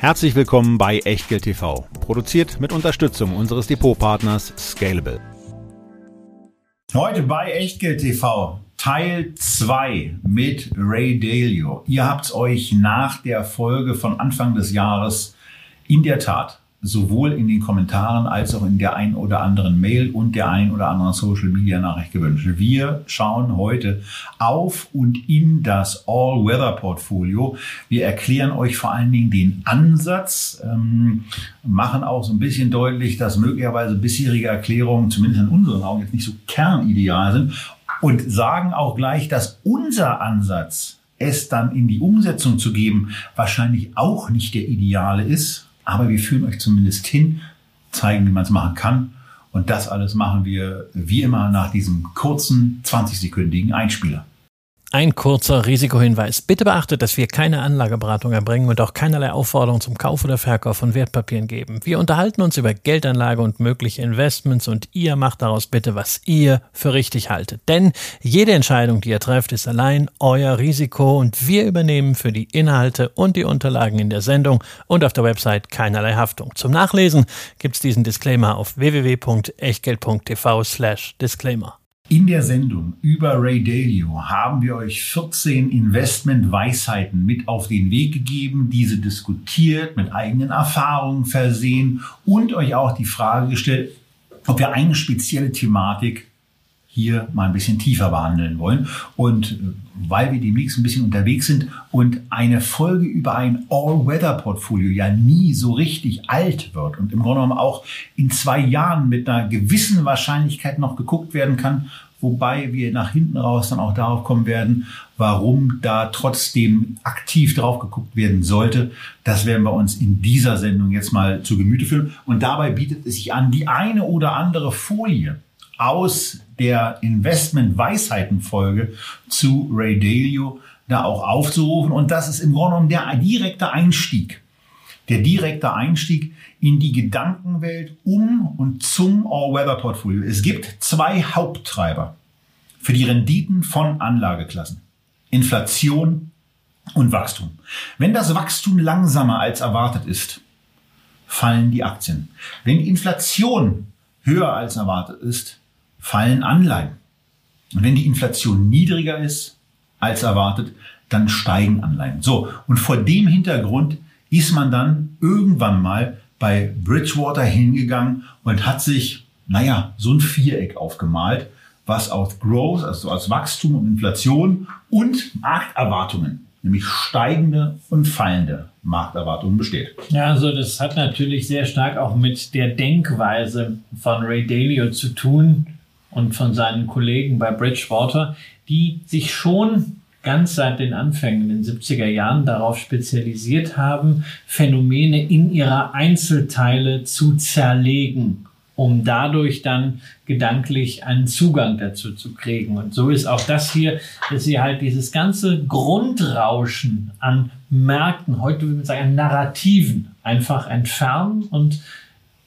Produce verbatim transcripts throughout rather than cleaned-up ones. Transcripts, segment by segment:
Herzlich willkommen bei Echtgeld T V, produziert mit Unterstützung unseres Depotpartners Scalable. Heute bei Echtgeld T V Teil zwei mit Ray Dalio. Ihr habt es euch nach der Folge von Anfang des Jahres in der Tat sowohl in den Kommentaren als auch in der ein oder anderen Mail und der ein oder anderen Social Media Nachricht gewünscht. Wir schauen heute auf und in das All Weather Portfolio. Wir erklären euch vor allen Dingen den Ansatz, ähm, machen auch so ein bisschen deutlich, dass möglicherweise bisherige Erklärungen, zumindest in unseren Augen, jetzt nicht so kernideal sind und sagen auch gleich, dass unser Ansatz, es dann in die Umsetzung zu geben, wahrscheinlich auch nicht der ideale ist. Aber wir führen euch zumindest hin, zeigen, wie man es machen kann. Und das alles machen wir wie immer nach diesem kurzen zwanzig-sekündigen Einspieler. Ein kurzer Risikohinweis. Bitte beachtet, dass wir keine Anlageberatung erbringen und auch keinerlei Aufforderung zum Kauf oder Verkauf von Wertpapieren geben. Wir unterhalten uns über Geldanlage und mögliche Investments und ihr macht daraus bitte, was ihr für richtig haltet. Denn jede Entscheidung, die ihr trefft, ist allein euer Risiko und wir übernehmen für die Inhalte und die Unterlagen in der Sendung und auf der Website keinerlei Haftung. Zum Nachlesen gibt's diesen Disclaimer auf w w w punkt echtgeld punkt t v slash disclaimer. In der Sendung über Ray Dalio haben wir euch vierzehn Investment-Weisheiten mit auf den Weg gegeben, diese diskutiert, mit eigenen Erfahrungen versehen und euch auch die Frage gestellt, ob wir eine spezielle Thematik hier mal ein bisschen tiefer behandeln wollen. Und weil wir demnächst ein bisschen unterwegs sind und eine Folge über ein All-Weather-Portfolio ja nie so richtig alt wird und im Grunde genommen auch in zwei Jahren mit einer gewissen Wahrscheinlichkeit noch geguckt werden kann, wobei wir nach hinten raus dann auch darauf kommen werden, warum da trotzdem aktiv drauf geguckt werden sollte. Das werden wir uns in dieser Sendung jetzt mal zu Gemüte führen. Und dabei bietet es sich an, die eine oder andere Folie aus der Investment-Weisheiten-Folge zu Ray Dalio da auch aufzurufen. Und das ist im Grunde genommen der direkte Einstieg, der direkte Einstieg in die Gedankenwelt um und zum All-Weather-Portfolio. Es gibt zwei Haupttreiber für die Renditen von Anlageklassen: Inflation und Wachstum. Wenn das Wachstum langsamer als erwartet ist, fallen die Aktien. Wenn die Inflation höher als erwartet ist, fallen Anleihen. Und wenn die Inflation niedriger ist als erwartet, dann steigen Anleihen. So, und vor dem Hintergrund ist man dann irgendwann mal bei Bridgewater hingegangen und hat sich, naja, so ein Viereck aufgemalt, was aus Growth, also aus Wachstum und Inflation und Markterwartungen, nämlich steigende und fallende Markterwartungen, besteht. Ja, also das hat natürlich sehr stark auch mit der Denkweise von Ray Dalio zu tun und von seinen Kollegen bei Bridgewater, die sich schon ganz seit den Anfängen in den siebziger Jahren darauf spezialisiert haben, Phänomene in ihrer Einzelteile zu zerlegen, um dadurch dann gedanklich einen Zugang dazu zu kriegen. Und so ist auch das hier, dass sie halt dieses ganze Grundrauschen an Märkten, heute würde man sagen, an Narrativen, einfach entfernen und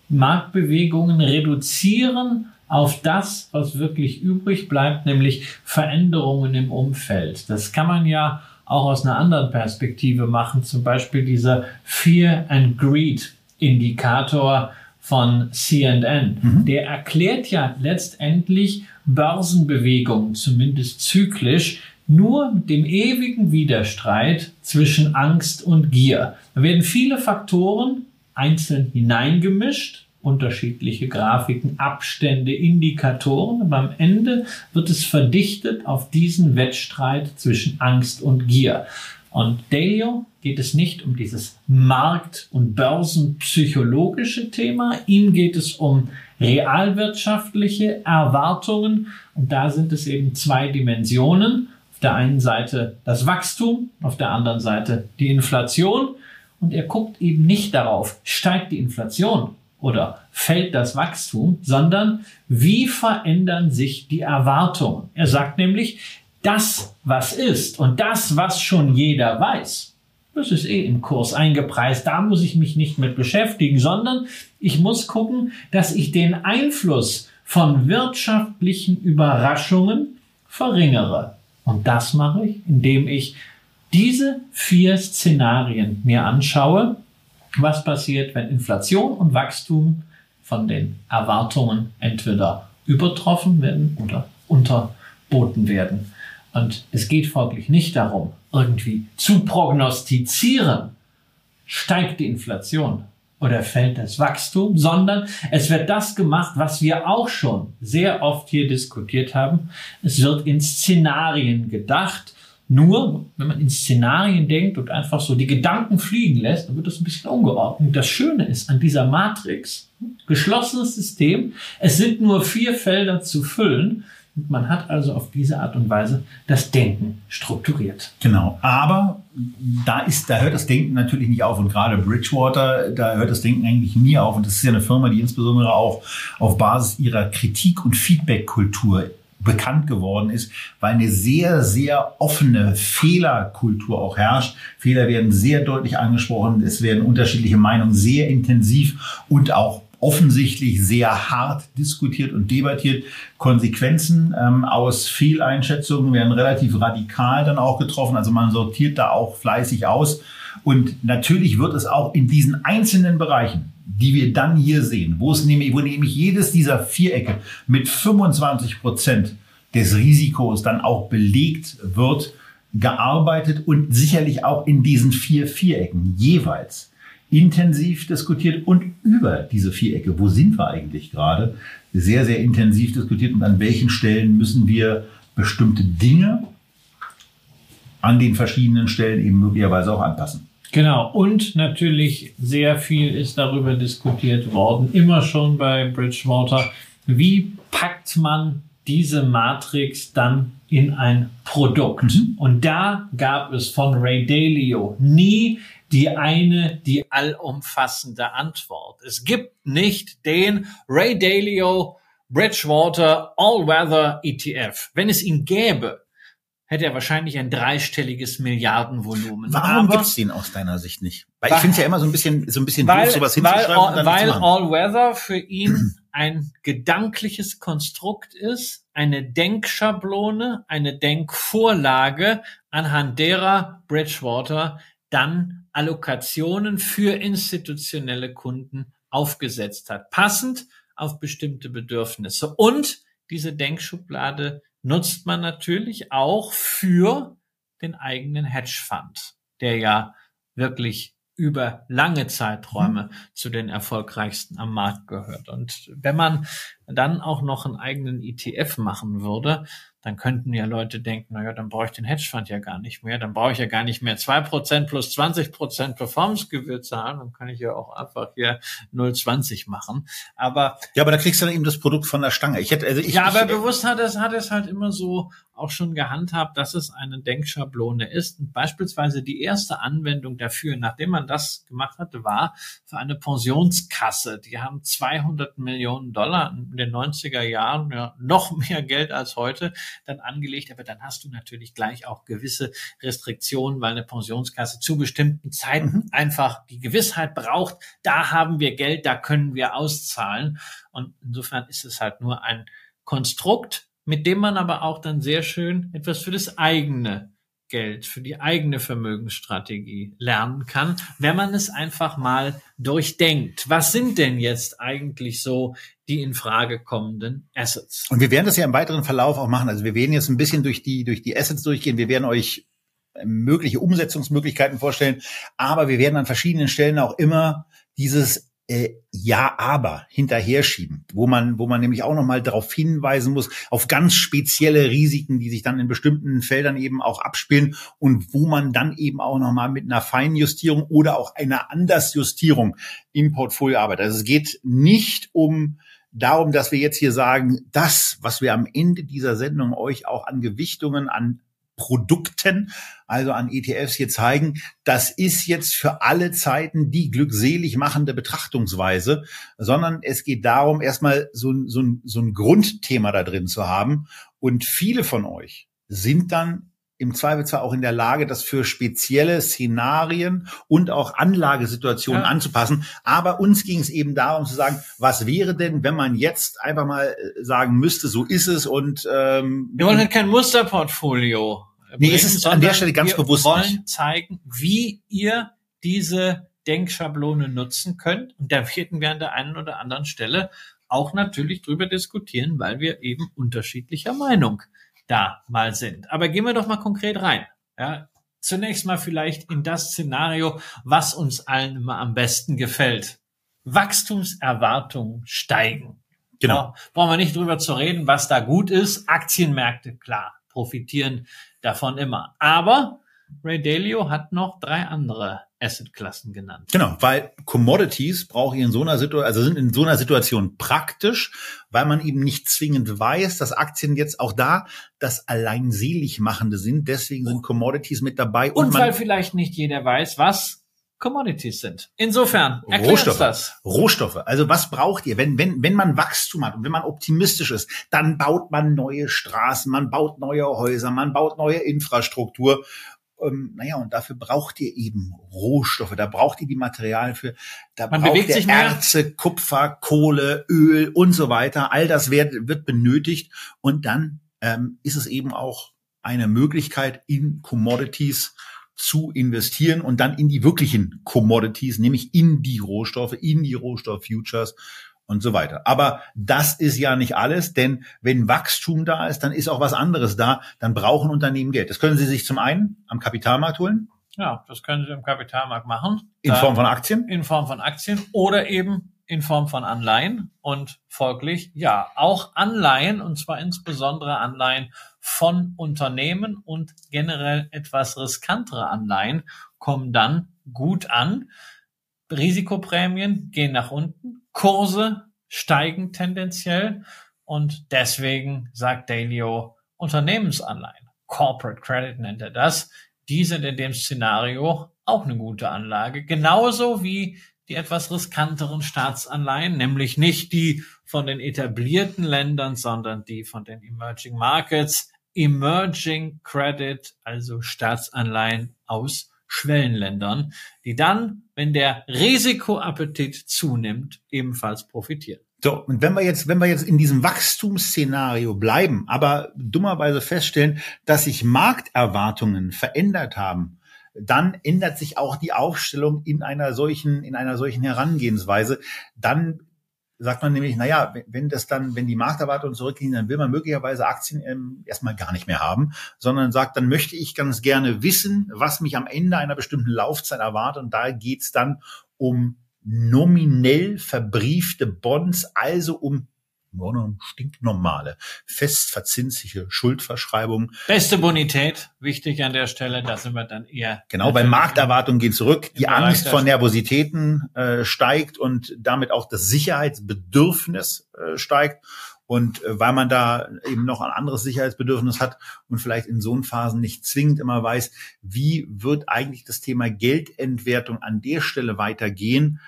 Marktbewegungen reduzieren auf das, was wirklich übrig bleibt, nämlich Veränderungen im Umfeld. Das kann man ja auch aus einer anderen Perspektive machen, zum Beispiel dieser Fear and Greed Indikator von C N N. Mhm. Der erklärt ja letztendlich Börsenbewegungen, zumindest zyklisch, nur mit dem ewigen Widerstreit zwischen Angst und Gier. Da werden viele Faktoren einzeln hineingemischt, unterschiedliche Grafiken, Abstände, Indikatoren. Und am Ende wird es verdichtet auf diesen Wettstreit zwischen Angst und Gier. Und Dalio geht es nicht um dieses Markt- und börsenpsychologische Thema. Ihm geht es um realwirtschaftliche Erwartungen. Und da sind es eben zwei Dimensionen. Auf der einen Seite das Wachstum, auf der anderen Seite die Inflation. Und er guckt eben nicht darauf, steigt die Inflation oder fällt das Wachstum, sondern wie verändern sich die Erwartungen. Er sagt nämlich, das, was ist und das, was schon jeder weiß, das ist eh im Kurs eingepreist, da muss ich mich nicht mit beschäftigen, sondern ich muss gucken, dass ich den Einfluss von wirtschaftlichen Überraschungen verringere. Und das mache ich, indem ich diese vier Szenarien mir anschaue was passiert, wenn Inflation und Wachstum von den Erwartungen entweder übertroffen werden oder unterboten werden. Und es geht folglich nicht darum, irgendwie zu prognostizieren, steigt die Inflation oder fällt das Wachstum, sondern es wird das gemacht, was wir auch schon sehr oft hier diskutiert haben. Es wird in Szenarien gedacht. Nur, wenn man in Szenarien denkt und einfach so die Gedanken fliegen lässt, dann wird das ein bisschen ungeordnet. Das Schöne ist an dieser Matrix, geschlossenes System, es sind nur vier Felder zu füllen. Und man hat also auf diese Art und Weise das Denken strukturiert. Genau, aber da, ist, da hört das Denken natürlich nicht auf. Und gerade Bridgewater, da hört das Denken eigentlich nie auf. Und das ist ja eine Firma, die insbesondere auch auf Basis ihrer Kritik- und Feedback-Kultur bekannt geworden ist, weil eine sehr, sehr offene Fehlerkultur auch herrscht. Fehler werden sehr deutlich angesprochen. Es werden unterschiedliche Meinungen sehr intensiv und auch offensichtlich sehr hart diskutiert und debattiert. Konsequenzen ähm, aus Fehleinschätzungen werden relativ radikal dann auch getroffen. Also man sortiert da auch fleißig aus. Und natürlich wird es auch in diesen einzelnen Bereichen, die wir dann hier sehen, wo es nämlich, wo nämlich jedes dieser Vierecke mit fünfundzwanzig Prozent des Risikos dann auch belegt wird, gearbeitet und sicherlich auch in diesen vier Vierecken jeweils intensiv diskutiert und über diese Vierecke, wo sind wir eigentlich gerade, sehr, sehr intensiv diskutiert und an welchen Stellen müssen wir bestimmte Dinge an den verschiedenen Stellen eben möglicherweise auch anpassen. Genau. Und natürlich sehr viel ist darüber diskutiert worden, immer schon bei Bridgewater. Wie packt man diese Matrix dann in ein Produkt? Mhm. Und da gab es von Ray Dalio nie die eine, die allumfassende Antwort. Es gibt nicht den Ray Dalio Bridgewater All Weather E T F. Wenn es ihn gäbe, hätte er wahrscheinlich ein dreistelliges Milliardenvolumen. Warum gibt es den aus deiner Sicht nicht? Weil ich finde es ja immer so ein bisschen, so ein bisschen weil, doof, sowas hinzuschreiben. Weil, und dann weil All Weather für ihn ein gedankliches Konstrukt ist, eine Denkschablone, eine Denkvorlage, anhand derer Bridgewater dann Allokationen für institutionelle Kunden aufgesetzt hat, passend auf bestimmte Bedürfnisse. Und diese Denkschublade nutzt man natürlich auch für den eigenen Hedgefund, der ja wirklich über lange Zeiträume zu den erfolgreichsten am Markt gehört. Und wenn man dann auch noch einen eigenen E T F machen würde, dann könnten ja Leute denken, naja, dann brauche ich den Hedgefund ja gar nicht mehr, dann brauche ich ja gar nicht mehr zwei Prozent plus zwanzig Prozent Performance-Gewinn zahlen, dann kann ich ja auch einfach hier null Komma zwanzig machen. Aber ja, aber da kriegst du dann eben das Produkt von der Stange. Ich hätte, also ich, ja, aber ich, bewusst hat es, hat es halt immer so auch schon gehandhabt, dass es eine Denkschablone ist. Und beispielsweise die erste Anwendung dafür, nachdem man das gemacht hatte, war für eine Pensionskasse. Die haben zweihundert Millionen Dollar in den neunziger Jahren, ja, noch mehr Geld als heute, dann angelegt, aber dann hast du natürlich gleich auch gewisse Restriktionen, weil eine Pensionskasse zu bestimmten Zeiten einfach die Gewissheit braucht, da haben wir Geld, da können wir auszahlen. Und insofern ist es halt nur ein Konstrukt, mit dem man aber auch dann sehr schön etwas für das eigene Geld, für die eigene Vermögensstrategie lernen kann, wenn man es einfach mal durchdenkt. Was sind denn jetzt eigentlich so die in Frage kommenden Assets? Und wir werden das ja im weiteren Verlauf auch machen. Also wir werden jetzt ein bisschen durch die, durch die Assets durchgehen. Wir werden euch mögliche Umsetzungsmöglichkeiten vorstellen. Aber wir werden an verschiedenen Stellen auch immer dieses Ja, aber hinterher schieben, wo man, wo man nämlich auch nochmal darauf hinweisen muss, auf ganz spezielle Risiken, die sich dann in bestimmten Feldern eben auch abspielen und wo man dann eben auch nochmal mit einer Feinjustierung oder auch einer Andersjustierung im Portfolio arbeitet. Also es geht nicht um darum, dass wir jetzt hier sagen, das, was wir am Ende dieser Sendung euch auch an Gewichtungen, an Produkten, also an E T Fs hier zeigen, das ist jetzt für alle Zeiten die glückselig machende Betrachtungsweise, sondern es geht darum, erstmal so ein, so ein, so ein Grundthema da drin zu haben. Und viele von euch sind dann im Zweifel zwar auch in der Lage, das für spezielle Szenarien und auch Anlagesituationen ja. anzupassen. Aber uns ging es eben darum zu sagen, was wäre denn, wenn man jetzt einfach mal sagen müsste, so ist es und ähm, wir wollen halt kein Musterportfolio. Nee, bringen, ist es an der Stelle ganz bewusst. Wir wollen nicht zeigen, wie ihr diese Denkschablone nutzen könnt. Und da werden wir an der einen oder anderen Stelle auch natürlich drüber diskutieren, weil wir eben unterschiedlicher Meinung da mal sind. Aber gehen wir doch mal konkret rein. Ja, zunächst mal vielleicht in das Szenario, was uns allen immer am besten gefällt. Wachstumserwartungen steigen. Genau. So, brauchen wir nicht drüber zu reden, was da gut ist. Aktienmärkte, klar, profitieren davon immer. Aber Ray Dalio hat noch drei andere Assetklassen genannt. Genau, weil Commodities brauche ich in so einer Situation, also sind in so einer Situation praktisch, weil man eben nicht zwingend weiß, dass Aktien jetzt auch da das allein selig machende sind. Deswegen sind Commodities mit dabei. Und, und weil vielleicht nicht jeder weiß, was Commodities sind. Insofern, erklär uns das. Rohstoffe. Also was braucht ihr? Wenn, wenn, wenn man Wachstum hat und wenn man optimistisch ist, dann baut man neue Straßen, man baut neue Häuser, man baut neue Infrastruktur. Ähm, naja, und dafür braucht ihr eben Rohstoffe. Da braucht ihr die Materialien für. Da man braucht ihr Erze, Kupfer, Kohle, Öl und so weiter. All das wird, wird benötigt. Und dann ähm, ist es eben auch eine Möglichkeit, in Commodities zu investieren und dann in die wirklichen Commodities, nämlich in die Rohstoffe, in die Rohstofffutures und so weiter. Aber das ist ja nicht alles, denn wenn Wachstum da ist, dann ist auch was anderes da. Dann brauchen Unternehmen Geld. Das können sie sich zum einen am Kapitalmarkt holen. Ja, das können sie am Kapitalmarkt machen. In Form von Aktien? In Form von Aktien oder eben in Form von Anleihen und folglich, ja, auch Anleihen und zwar insbesondere Anleihen von Unternehmen und generell etwas riskantere Anleihen kommen dann gut an. Risikoprämien gehen nach unten, Kurse steigen tendenziell und deswegen sagt Dalio Unternehmensanleihen. Corporate Credit nennt er das. Die sind in dem Szenario auch eine gute Anlage, genauso wie die etwas riskanteren Staatsanleihen, nämlich nicht die von den etablierten Ländern, sondern die von den Emerging Markets, Emerging Credit, also Staatsanleihen aus Schwellenländern, die dann, wenn der Risikoappetit zunimmt, ebenfalls profitieren. So, und wenn wir jetzt, wenn wir jetzt in diesem Wachstumsszenario bleiben, aber dummerweise feststellen, dass sich Markterwartungen verändert haben, dann ändert sich auch die Aufstellung in einer solchen, in einer solchen Herangehensweise. Dann sagt man nämlich, naja, wenn das dann, wenn die Markterwartungen zurückgehen, dann will man möglicherweise Aktien ähm, erstmal gar nicht mehr haben, sondern sagt, dann möchte ich ganz gerne wissen, was mich am Ende einer bestimmten Laufzeit erwartet. Und da geht's dann um nominell verbriefte Bonds, also um stinknormale, festverzinsliche Schuldverschreibungen. Beste Bonität, wichtig an der Stelle, da sind wir dann eher... Genau, bei Markterwartungen gehen zurück, die Angst vor Nervositäten äh, steigt und damit auch das Sicherheitsbedürfnis äh, steigt. Und äh, weil man da eben noch ein anderes Sicherheitsbedürfnis hat und vielleicht in so Phasen nicht zwingend immer weiß, wie wird eigentlich das Thema Geldentwertung an der Stelle weitergehen,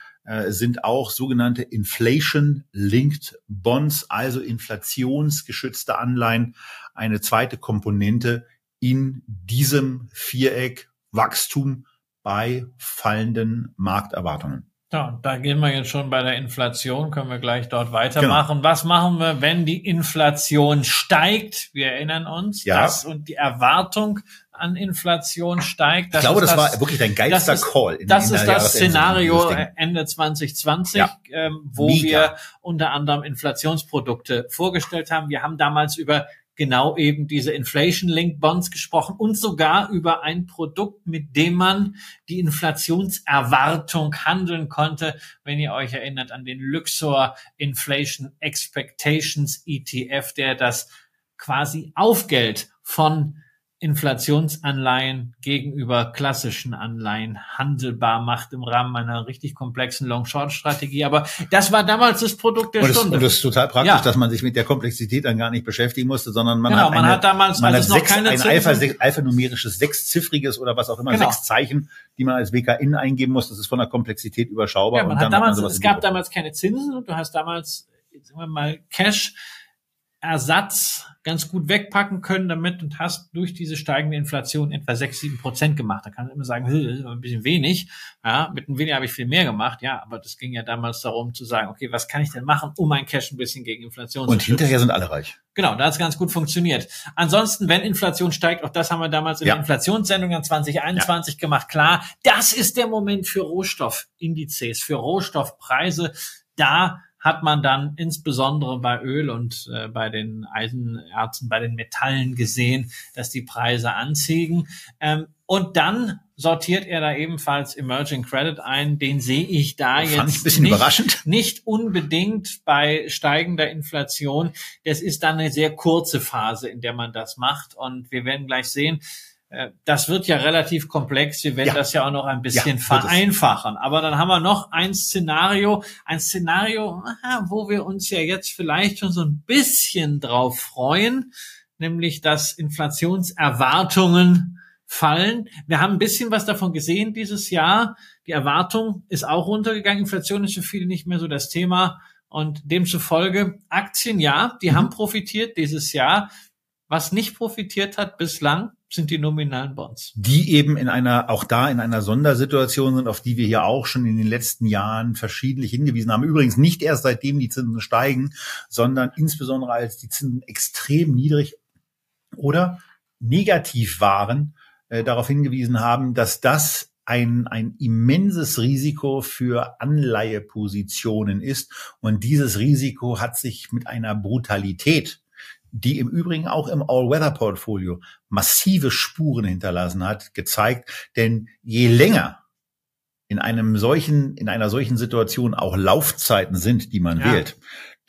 sind auch sogenannte Inflation-Linked Bonds, also inflationsgeschützte Anleihen, eine zweite Komponente in diesem Viereck Wachstum bei fallenden Markterwartungen. Ja, da gehen wir jetzt schon bei der Inflation, können wir gleich dort weitermachen. Genau. Was machen wir, wenn die Inflation steigt? Wir erinnern uns, ja, dass und die Erwartung an Inflation steigt. Das ich glaube, das, das war wirklich dein geilster ist, Call. In das in ist das Szenario Ende zwanzig zwanzig, ja. ähm, wo Mega. wir unter anderem Inflationsprodukte vorgestellt haben. Wir haben damals über genau eben diese Inflation-Linked Bonds gesprochen und sogar über ein Produkt, mit dem man die Inflationserwartung handeln konnte. Wenn ihr euch erinnert an den Luxor Inflation Expectations E T F, der das quasi Aufgeld von Inflationsanleihen gegenüber klassischen Anleihen handelbar macht im Rahmen einer richtig komplexen Long-Short-Strategie. Aber das war damals das Produkt der und das, Stunde. Und das ist total praktisch, ja, dass man sich mit der Komplexität dann gar nicht beschäftigen musste, sondern man genau, hat, man eine, hat damals man hat noch sechs, keine ein Alpha, alphanumerisches, sechsziffriges oder was auch immer, genau. sechs Zeichen, die man als W K N eingeben muss. Das ist von der Komplexität überschaubar. Ja, man und hat damals, hat man es gab damals keine Zinsen und du hast damals, sagen wir mal, Cash Ersatz ganz gut wegpacken können damit und hast durch diese steigende Inflation etwa sechs, sieben Prozent gemacht. Da kann man immer sagen, ein bisschen wenig. Ja, mit ein wenig habe ich viel mehr gemacht. Ja, aber das ging ja damals darum zu sagen, okay, was kann ich denn machen, um mein Cash ein bisschen gegen Inflation und zu schützen? Und hinterher sind alle reich. Genau, da hat es ganz gut funktioniert. Ansonsten, wenn Inflation steigt, auch das haben wir damals in ja. der Inflationssendung dann zwanzig einundzwanzig ja. gemacht, klar, das ist der Moment für Rohstoffindizes, für Rohstoffpreise. Da hat man dann insbesondere bei Öl und äh, bei den Eisenerzen, bei den Metallen gesehen, dass die Preise anziehen. Ähm, und dann sortiert er da ebenfalls Emerging Credit ein. Den sehe ich da das jetzt fand ich ein bisschen nicht, überraschend. Nicht unbedingt bei steigender Inflation. Das ist dann eine sehr kurze Phase, in der man das macht. Und wir werden gleich sehen, äh, das wird ja relativ komplex. Wir werden ja. das ja auch noch ein bisschen ja, vereinfachen. Aber dann haben wir noch ein Szenario, ein Szenario, wo wir uns ja jetzt vielleicht schon so ein bisschen drauf freuen, nämlich dass Inflationserwartungen fallen. Wir haben ein bisschen was davon gesehen dieses Jahr. Die Erwartung ist auch runtergegangen. Inflation ist für viele nicht mehr so das Thema. Und demzufolge Aktien, ja, die mhm. haben profitiert dieses Jahr. Was nicht profitiert hat bislang, sind die nominalen Bonds. Die eben in einer, auch da in einer Sondersituation sind, auf die wir hier auch schon in den letzten Jahren verschiedentlich hingewiesen haben. Übrigens nicht erst seitdem die Zinsen steigen, sondern insbesondere als die Zinsen extrem niedrig oder negativ waren, darauf hingewiesen haben, dass das ein ein immenses Risiko für Anleihepositionen ist. Und dieses Risiko hat sich mit einer Brutalität, die im Übrigen auch im All Weather Portfolio massive Spuren hinterlassen hat, gezeigt. Denn je länger in einem solchen in einer solchen Situation auch Laufzeiten sind, die man ja. wählt,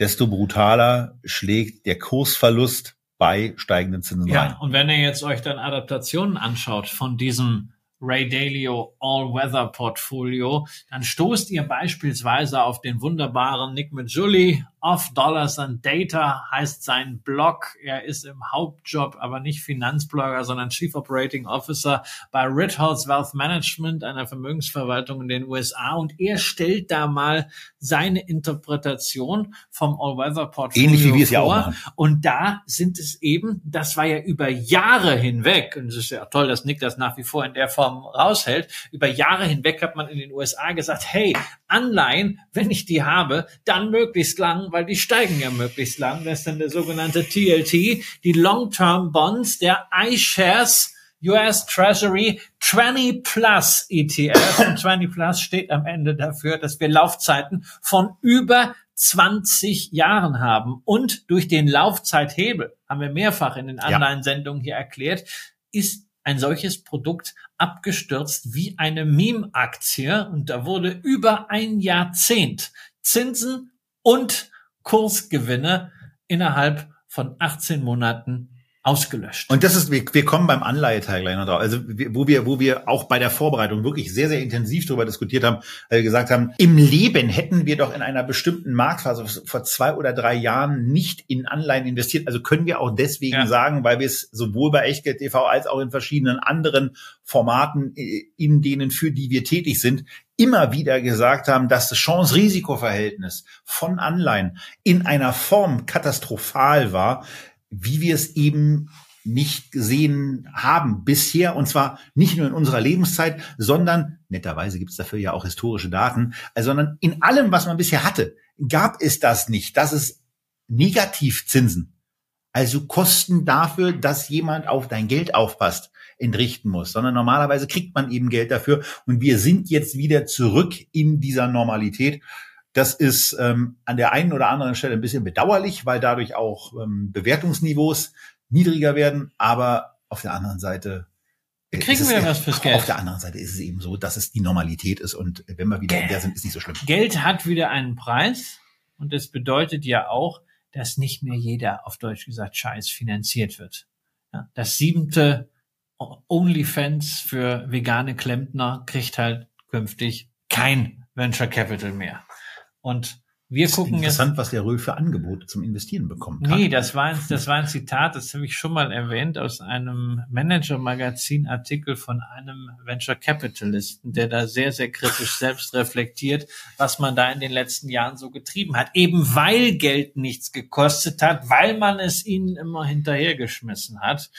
desto brutaler schlägt der Kursverlust bei steigenden Zinsen ja, rein. Und wenn ihr jetzt euch dann Adaptationen anschaut von diesem Ray Dalio All-Weather-Portfolio, dann stoßt ihr beispielsweise auf den wunderbaren Nick Maggiulli. Of Dollars and Data heißt sein Blog. Er ist im Hauptjob, aber nicht Finanzblogger, sondern Chief Operating Officer bei Ritholtz Wealth Management, einer Vermögensverwaltung in den U S A. Und er stellt da mal seine Interpretation vom All-Weather-Portfolio vor. Ähnlich wie wir es ja auch machen. Und da sind es eben, das war ja über Jahre hinweg, und es ist ja toll, dass Nick das nach wie vor in der Form raushält, über Jahre hinweg hat man in den U S A gesagt, hey, Anleihen, wenn ich die habe, dann möglichst lang, weil die steigen ja möglichst lang. Das ist dann der sogenannte T L T, die Long-Term Bonds, der iShares U S Treasury zwanzig plus E T F. Und zwanzig plus steht am Ende dafür, dass wir Laufzeiten von über zwanzig Jahren haben. Und durch den Laufzeithebel, haben wir mehrfach in den Anleihensendungen hier erklärt, ist ein solches Produkt abgestürzt wie eine Meme-Aktie. Und da wurde über ein Jahrzehnt Zinsen und Kursgewinne innerhalb von achtzehn Monaten ausgelöscht. Und das ist, wir, wir kommen beim Anleiheteil gleich noch drauf. Also wo wir, wo wir auch bei der Vorbereitung wirklich sehr, sehr intensiv darüber diskutiert haben, äh, gesagt haben, im Leben hätten wir doch in einer bestimmten Marktphase vor zwei oder drei Jahren nicht in Anleihen investiert. Also können wir auch deswegen ja. sagen, weil wir es sowohl bei Echtgeld T V als auch in verschiedenen anderen Formaten, in denen, für die wir tätig sind, immer wieder gesagt haben, dass das Chance-Risiko-Verhältnis von Anleihen in einer Form katastrophal war, wie wir es eben nicht gesehen haben bisher, und zwar nicht nur in unserer Lebenszeit, sondern, netterweise gibt es dafür ja auch historische Daten, also, sondern in allem, was man bisher hatte, gab es das nicht, dass es Negativzinsen, also Kosten dafür, dass jemand auf dein Geld aufpasst, entrichten muss, sondern normalerweise kriegt man eben Geld dafür, und wir sind jetzt wieder zurück in dieser Normalität. Das ist ähm, an der einen oder anderen Stelle ein bisschen bedauerlich, weil dadurch auch ähm, Bewertungsniveaus niedriger werden. Aber auf der anderen Seite äh, kriegen wir was fürs Geld. Auf der anderen Seite ist es eben so, dass es die Normalität ist, und wenn wir wieder in der sind, ist nicht so schlimm. Geld hat wieder einen Preis, und das bedeutet ja auch, dass nicht mehr jeder, auf Deutsch gesagt, Scheiß finanziert wird. Ja, das siebte OnlyFans für vegane Klempner kriegt halt künftig kein Venture Capital mehr. Und Wir das gucken ist interessant, jetzt, was der Röhl für Angebote zum Investieren bekommt hat. Nee, das war, ein, das war ein Zitat, das habe ich schon mal erwähnt, aus einem Manager-Magazin-Artikel von einem Venture-Capitalisten, der da sehr, sehr kritisch selbst reflektiert, was man da in den letzten Jahren so getrieben hat. Eben weil Geld nichts gekostet hat, weil man es ihnen immer hinterhergeschmissen hat,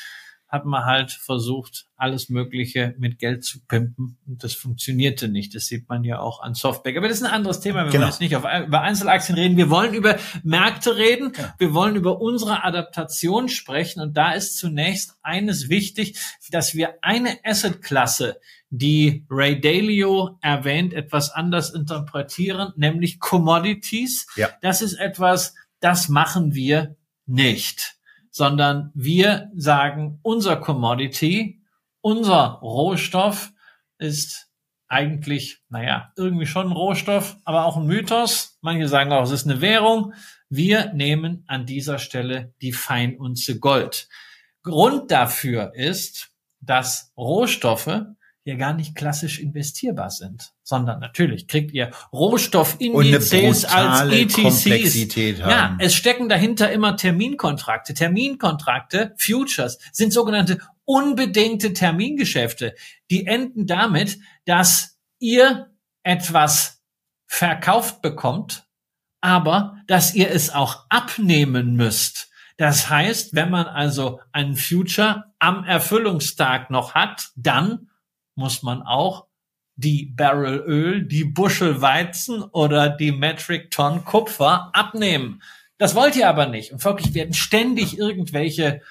hat man halt versucht, alles Mögliche mit Geld zu pimpen. Und das funktionierte nicht. Das sieht man ja auch an SoftBank. Aber das ist ein anderes Thema. Wir genau. wollen jetzt nicht auf, über Einzelaktien reden. Wir wollen über Märkte reden. Ja. Wir wollen über unsere Adaptation sprechen. Und da ist zunächst eines wichtig, dass wir eine Assetklasse, die Ray Dalio erwähnt, etwas anders interpretieren, nämlich Commodities. Ja. Das ist etwas, das machen wir nicht, sondern wir sagen, unser Commodity, unser Rohstoff ist eigentlich, naja, irgendwie schon ein Rohstoff, aber auch ein Mythos. Manche sagen auch, es ist eine Währung. Wir nehmen an dieser Stelle die Feinunze Gold. Grund dafür ist, dass Rohstoffe ja gar nicht klassisch investierbar sind, sondern natürlich kriegt ihr Rohstoffindizes als E T Cs. Ja, es stecken dahinter immer Terminkontrakte. Terminkontrakte, Futures, sind sogenannte unbedingte Termingeschäfte. Die enden damit, dass ihr etwas verkauft bekommt, aber dass ihr es auch abnehmen müsst. Das heißt, wenn man also einen Future am Erfüllungstag noch hat, dann muss man auch die Barrel Öl, die Buschel Weizen oder die Metric Ton Kupfer abnehmen. Das wollt ihr aber nicht. Und folglich werden ständig irgendwelche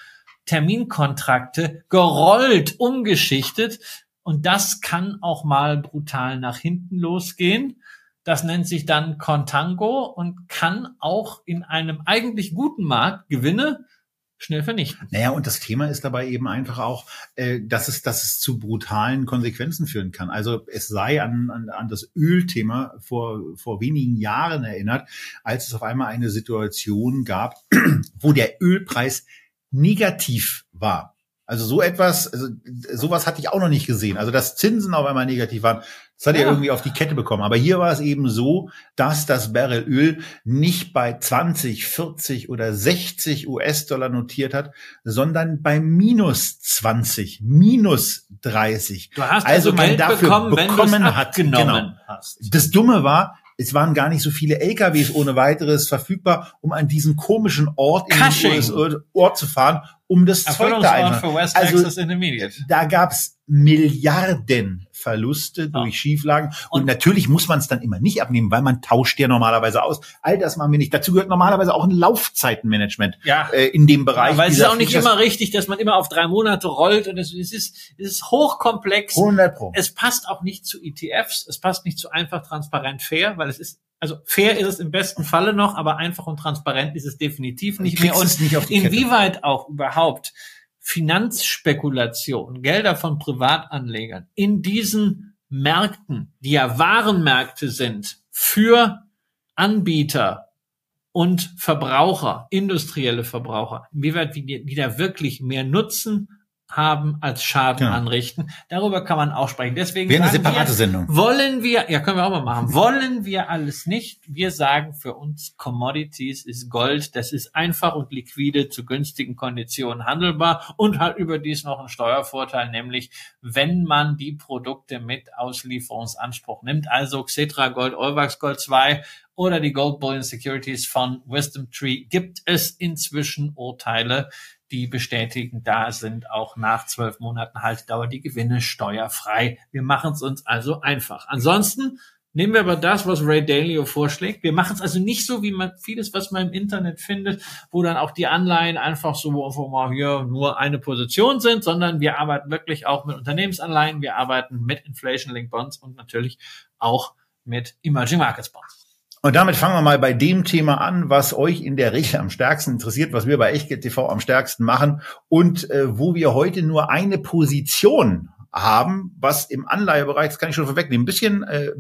Terminkontrakte gerollt, umgeschichtet. Und das kann auch mal brutal nach hinten losgehen. Das nennt sich dann Contango und kann auch in einem eigentlich guten Markt Gewinne schnell vernichten. Naja, und das Thema ist dabei eben einfach auch, äh, dass es dass es zu brutalen Konsequenzen führen kann. Also es sei an an, an das Ölthema vor vor wenigen Jahren erinnert, als es auf einmal eine Situation gab, wo der Ölpreis negativ war. Also so etwas, also sowas hatte ich auch noch nicht gesehen. Also dass Zinsen auf einmal negativ waren, das hat ja. er irgendwie auf die Kette bekommen. Aber hier war es eben so, dass das Barrel Öl nicht bei zwanzig, vierzig oder sechzig U S-Dollar notiert hat, sondern bei minus zwanzig, minus dreißig. Du hast also, also man Geld dafür bekommen, bekommen wenn du's hat. Genau. Hast. Das Dumme war, es waren gar nicht so viele L K Ws ohne weiteres verfügbar, um an diesen komischen Ort Cushing. in den Ort zu fahren, um das Zeug da einzuholen. Also da gab's Milliarden Verluste durch ja. Schieflagen. Und, und natürlich muss man es dann immer nicht abnehmen, weil man tauscht ja normalerweise aus. All das machen wir nicht. Dazu gehört normalerweise auch ein Laufzeitenmanagement ja. äh, in dem Bereich. Ja, weil es ist auch nicht immer richtig, dass man immer auf drei Monate rollt. Und es, es, ist, es ist hochkomplex. hundert Pro. Es passt auch nicht zu E T Fs. Es passt nicht zu einfach, transparent, fair, weil es ist, also fair ist es im besten Falle noch, aber einfach und transparent ist es definitiv nicht mehr. Und nicht auf die inwieweit Kette. Auch überhaupt Finanzspekulation, Gelder von Privatanlegern in diesen Märkten, die ja Warenmärkte sind, für Anbieter und Verbraucher, industrielle Verbraucher, inwieweit die da wirklich mehr Nutzen haben als Schaden genau. anrichten. Darüber kann man auch sprechen. Deswegen wir eine separate wir, Sendung. Wollen wir, ja, können wir auch mal machen. Wollen wir alles nicht? Wir sagen für uns, Commodities ist Gold. Das ist einfach und liquide zu günstigen Konditionen handelbar und hat überdies noch einen Steuervorteil, nämlich wenn man die Produkte mit Auslieferungsanspruch nimmt. Also Xetra Gold, Eulwax Gold zwei oder die Gold Bullion Securities von Wisdom Tree gibt es inzwischen Urteile, die bestätigen, da sind auch nach zwölf Monaten Haltdauer die Gewinne steuerfrei. Wir machen es uns also einfach. Ansonsten nehmen wir aber das, was Ray Dalio vorschlägt. Wir machen es also nicht so, wie man vieles, was man im Internet findet, wo dann auch die Anleihen einfach so hier nur eine Position sind, sondern wir arbeiten wirklich auch mit Unternehmensanleihen, wir arbeiten mit Inflation Linked Bonds und natürlich auch mit Emerging Markets Bonds. Und damit fangen wir mal bei dem Thema an, was euch in der Regel am stärksten interessiert, was wir bei Echtgeld T V am stärksten machen und äh, wo wir heute nur eine Position haben, was im Anleihebereich, das kann ich schon vorwegnehmen, ein bisschen äh,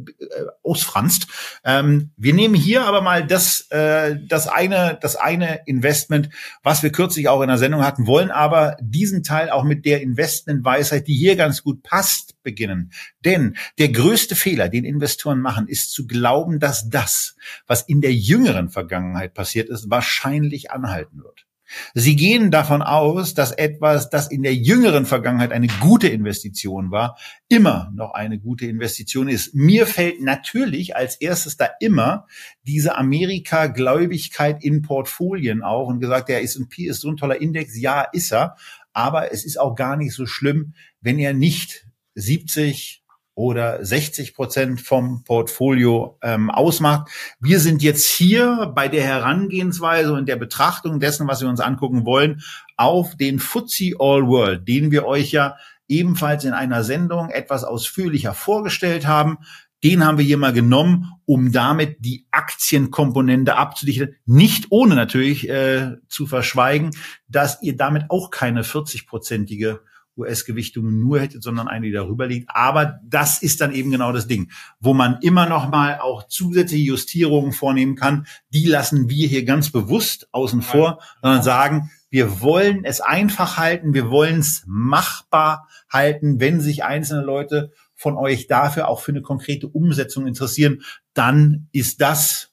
ausfranst. Ähm, wir nehmen hier aber mal das äh, das eine das eine Investment, was wir kürzlich auch in der Sendung hatten, wollen aber diesen Teil auch mit der Investmentweisheit, die hier ganz gut passt, beginnen. Denn der größte Fehler, den Investoren machen, ist zu glauben, dass das, was in der jüngeren Vergangenheit passiert ist, wahrscheinlich anhalten wird. Sie gehen davon aus, dass etwas, das in der jüngeren Vergangenheit eine gute Investition war, immer noch eine gute Investition ist. Mir fällt natürlich als erstes da immer diese Amerika-Gläubigkeit in Portfolien auf und gesagt, der S und P ist so ein toller Index, ja, ist er, aber es ist auch gar nicht so schlimm, wenn er nicht siebzig oder sechzig Prozent vom Portfolio ähm, ausmacht. Wir sind jetzt hier bei der Herangehensweise und der Betrachtung dessen, was wir uns angucken wollen, auf den F T S E All World, den wir euch ja ebenfalls in einer Sendung etwas ausführlicher vorgestellt haben. Den haben wir hier mal genommen, um damit die Aktienkomponente abzudichten. Nicht ohne natürlich äh, zu verschweigen, dass ihr damit auch keine vierzig-prozentige U S-Gewichtungen nur hättet, sondern eine, die darüber liegt. Aber das ist dann eben genau das Ding, wo man immer noch mal auch zusätzliche Justierungen vornehmen kann. Die lassen wir hier ganz bewusst außen vor, sondern sagen, wir wollen es einfach halten, wir wollen es machbar halten. Wenn sich einzelne Leute von euch dafür auch für eine konkrete Umsetzung interessieren, dann ist das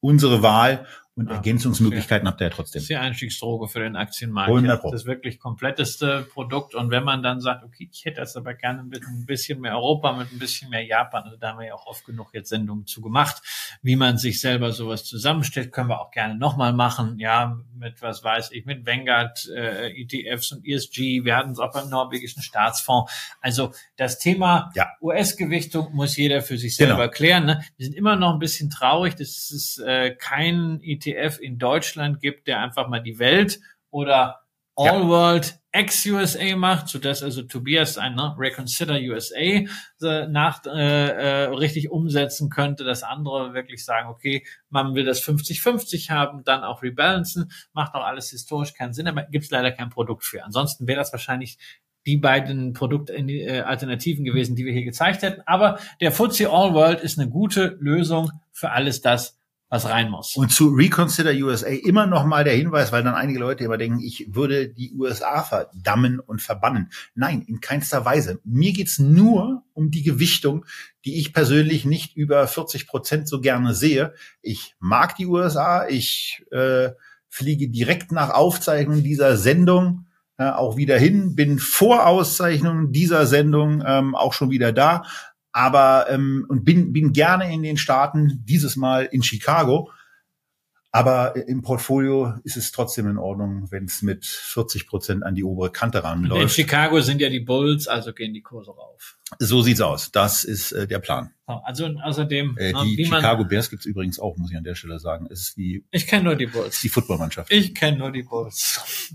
unsere Wahl. Und ja, Ergänzungsmöglichkeiten habt ihr ja trotzdem. Das ist ja Einstiegsdroge für den Aktienmarkt. Ja, das ist wirklich kompletteste Produkt. Und wenn man dann sagt, okay, ich hätte das aber gerne mit ein bisschen mehr Europa, mit ein bisschen mehr Japan, also da haben wir ja auch oft genug jetzt Sendungen zu gemacht, wie man sich selber sowas zusammenstellt, können wir auch gerne nochmal machen. Ja, mit was weiß ich, mit Vanguard, äh, E T Fs und E S G. Wir hatten es auch beim norwegischen Staatsfonds. Also das Thema ja. U S-Gewichtung muss jeder für sich selber genau. klären. Ne? Wir sind immer noch ein bisschen traurig, dass es äh, kein E T F in Deutschland gibt, der einfach mal die Welt oder All ja. World ex-U S A macht, sodass also Tobias ein ne, Reconsider U S A äh, nach, äh, äh, richtig umsetzen könnte, dass andere wirklich sagen, okay, man will das fünfzig fünfzig haben, dann auch rebalancen, macht auch alles historisch keinen Sinn, aber gibt es leider kein Produkt für. Ansonsten wäre das wahrscheinlich die beiden Produktalternativen gewesen, die wir hier gezeigt hätten, aber der F T S E All World ist eine gute Lösung für alles das, was rein muss. Und zu Reconsider U S A immer noch mal der Hinweis, weil dann einige Leute immer denken, ich würde die U S A verdammen und verbannen. Nein, in keinster Weise. Mir geht's nur um die Gewichtung, die ich persönlich nicht über vierzig Prozent so gerne sehe. Ich mag die U S A. Ich äh, fliege direkt nach Aufzeichnung dieser Sendung äh, auch wieder hin, bin vor Auszeichnung dieser Sendung ähm, auch schon wieder da. Aber ähm, und bin bin gerne in den Staaten, dieses Mal in Chicago. Aber im Portfolio ist es trotzdem in Ordnung, wenn es mit vierzig Prozent an die obere Kante ranläuft. In Chicago sind ja die Bulls, also gehen die Kurse rauf. So sieht's aus. Das ist äh, der Plan. Also außerdem äh, die wie Chicago man, Bears gibt's übrigens auch, muss ich an der Stelle sagen. Es ist die. Ich kenne nur die Bulls. Die Footballmannschaft. Ich kenne nur die Bulls.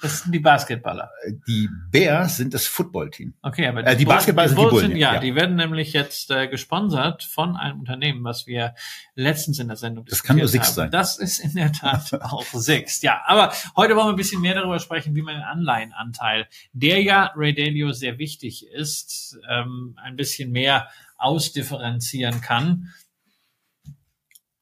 Das sind die Basketballer. Die Bears sind das Footballteam. Okay, aber die, äh, die Bulls, Basketballer die sind die Bullen. Sind, ja, ja, die werden nämlich jetzt äh, gesponsert von einem Unternehmen, was wir letztens in der Sendung diskutiert haben. Das kann nur Six sein. Das ist in der Tat auch Six. Ja, aber heute wollen wir ein bisschen mehr darüber sprechen, wie man den Anleihenanteil, der ja Ray Dalio sehr wichtig ist, ähm, ein bisschen mehr ausdifferenzieren kann.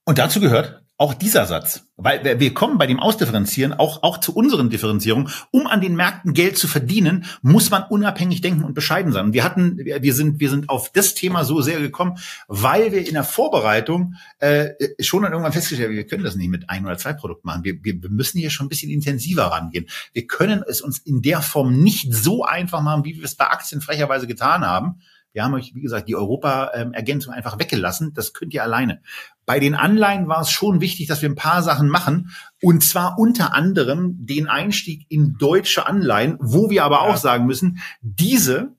Und dazu gehört auch dieser Satz, weil wir kommen bei dem Ausdifferenzieren auch auch zu unseren Differenzierungen. Um an den Märkten Geld zu verdienen, muss man unabhängig denken und bescheiden sein. Und wir hatten, wir sind, wir sind auf das Thema so sehr gekommen, weil wir in der Vorbereitung äh, schon dann irgendwann festgestellt haben, wir können das nicht mit ein oder zwei Produkten machen. Wir, wir müssen hier schon ein bisschen intensiver rangehen. Wir können es uns in der Form nicht so einfach machen, wie wir es bei Aktien frecherweise getan haben. Wir haben euch, wie gesagt, die Europa-Ergänzung einfach weggelassen. Das könnt ihr alleine. Bei den Anleihen war es schon wichtig, dass wir ein paar Sachen machen. Und zwar unter anderem den Einstieg in deutsche Anleihen, wo wir aber auch sagen müssen, diese,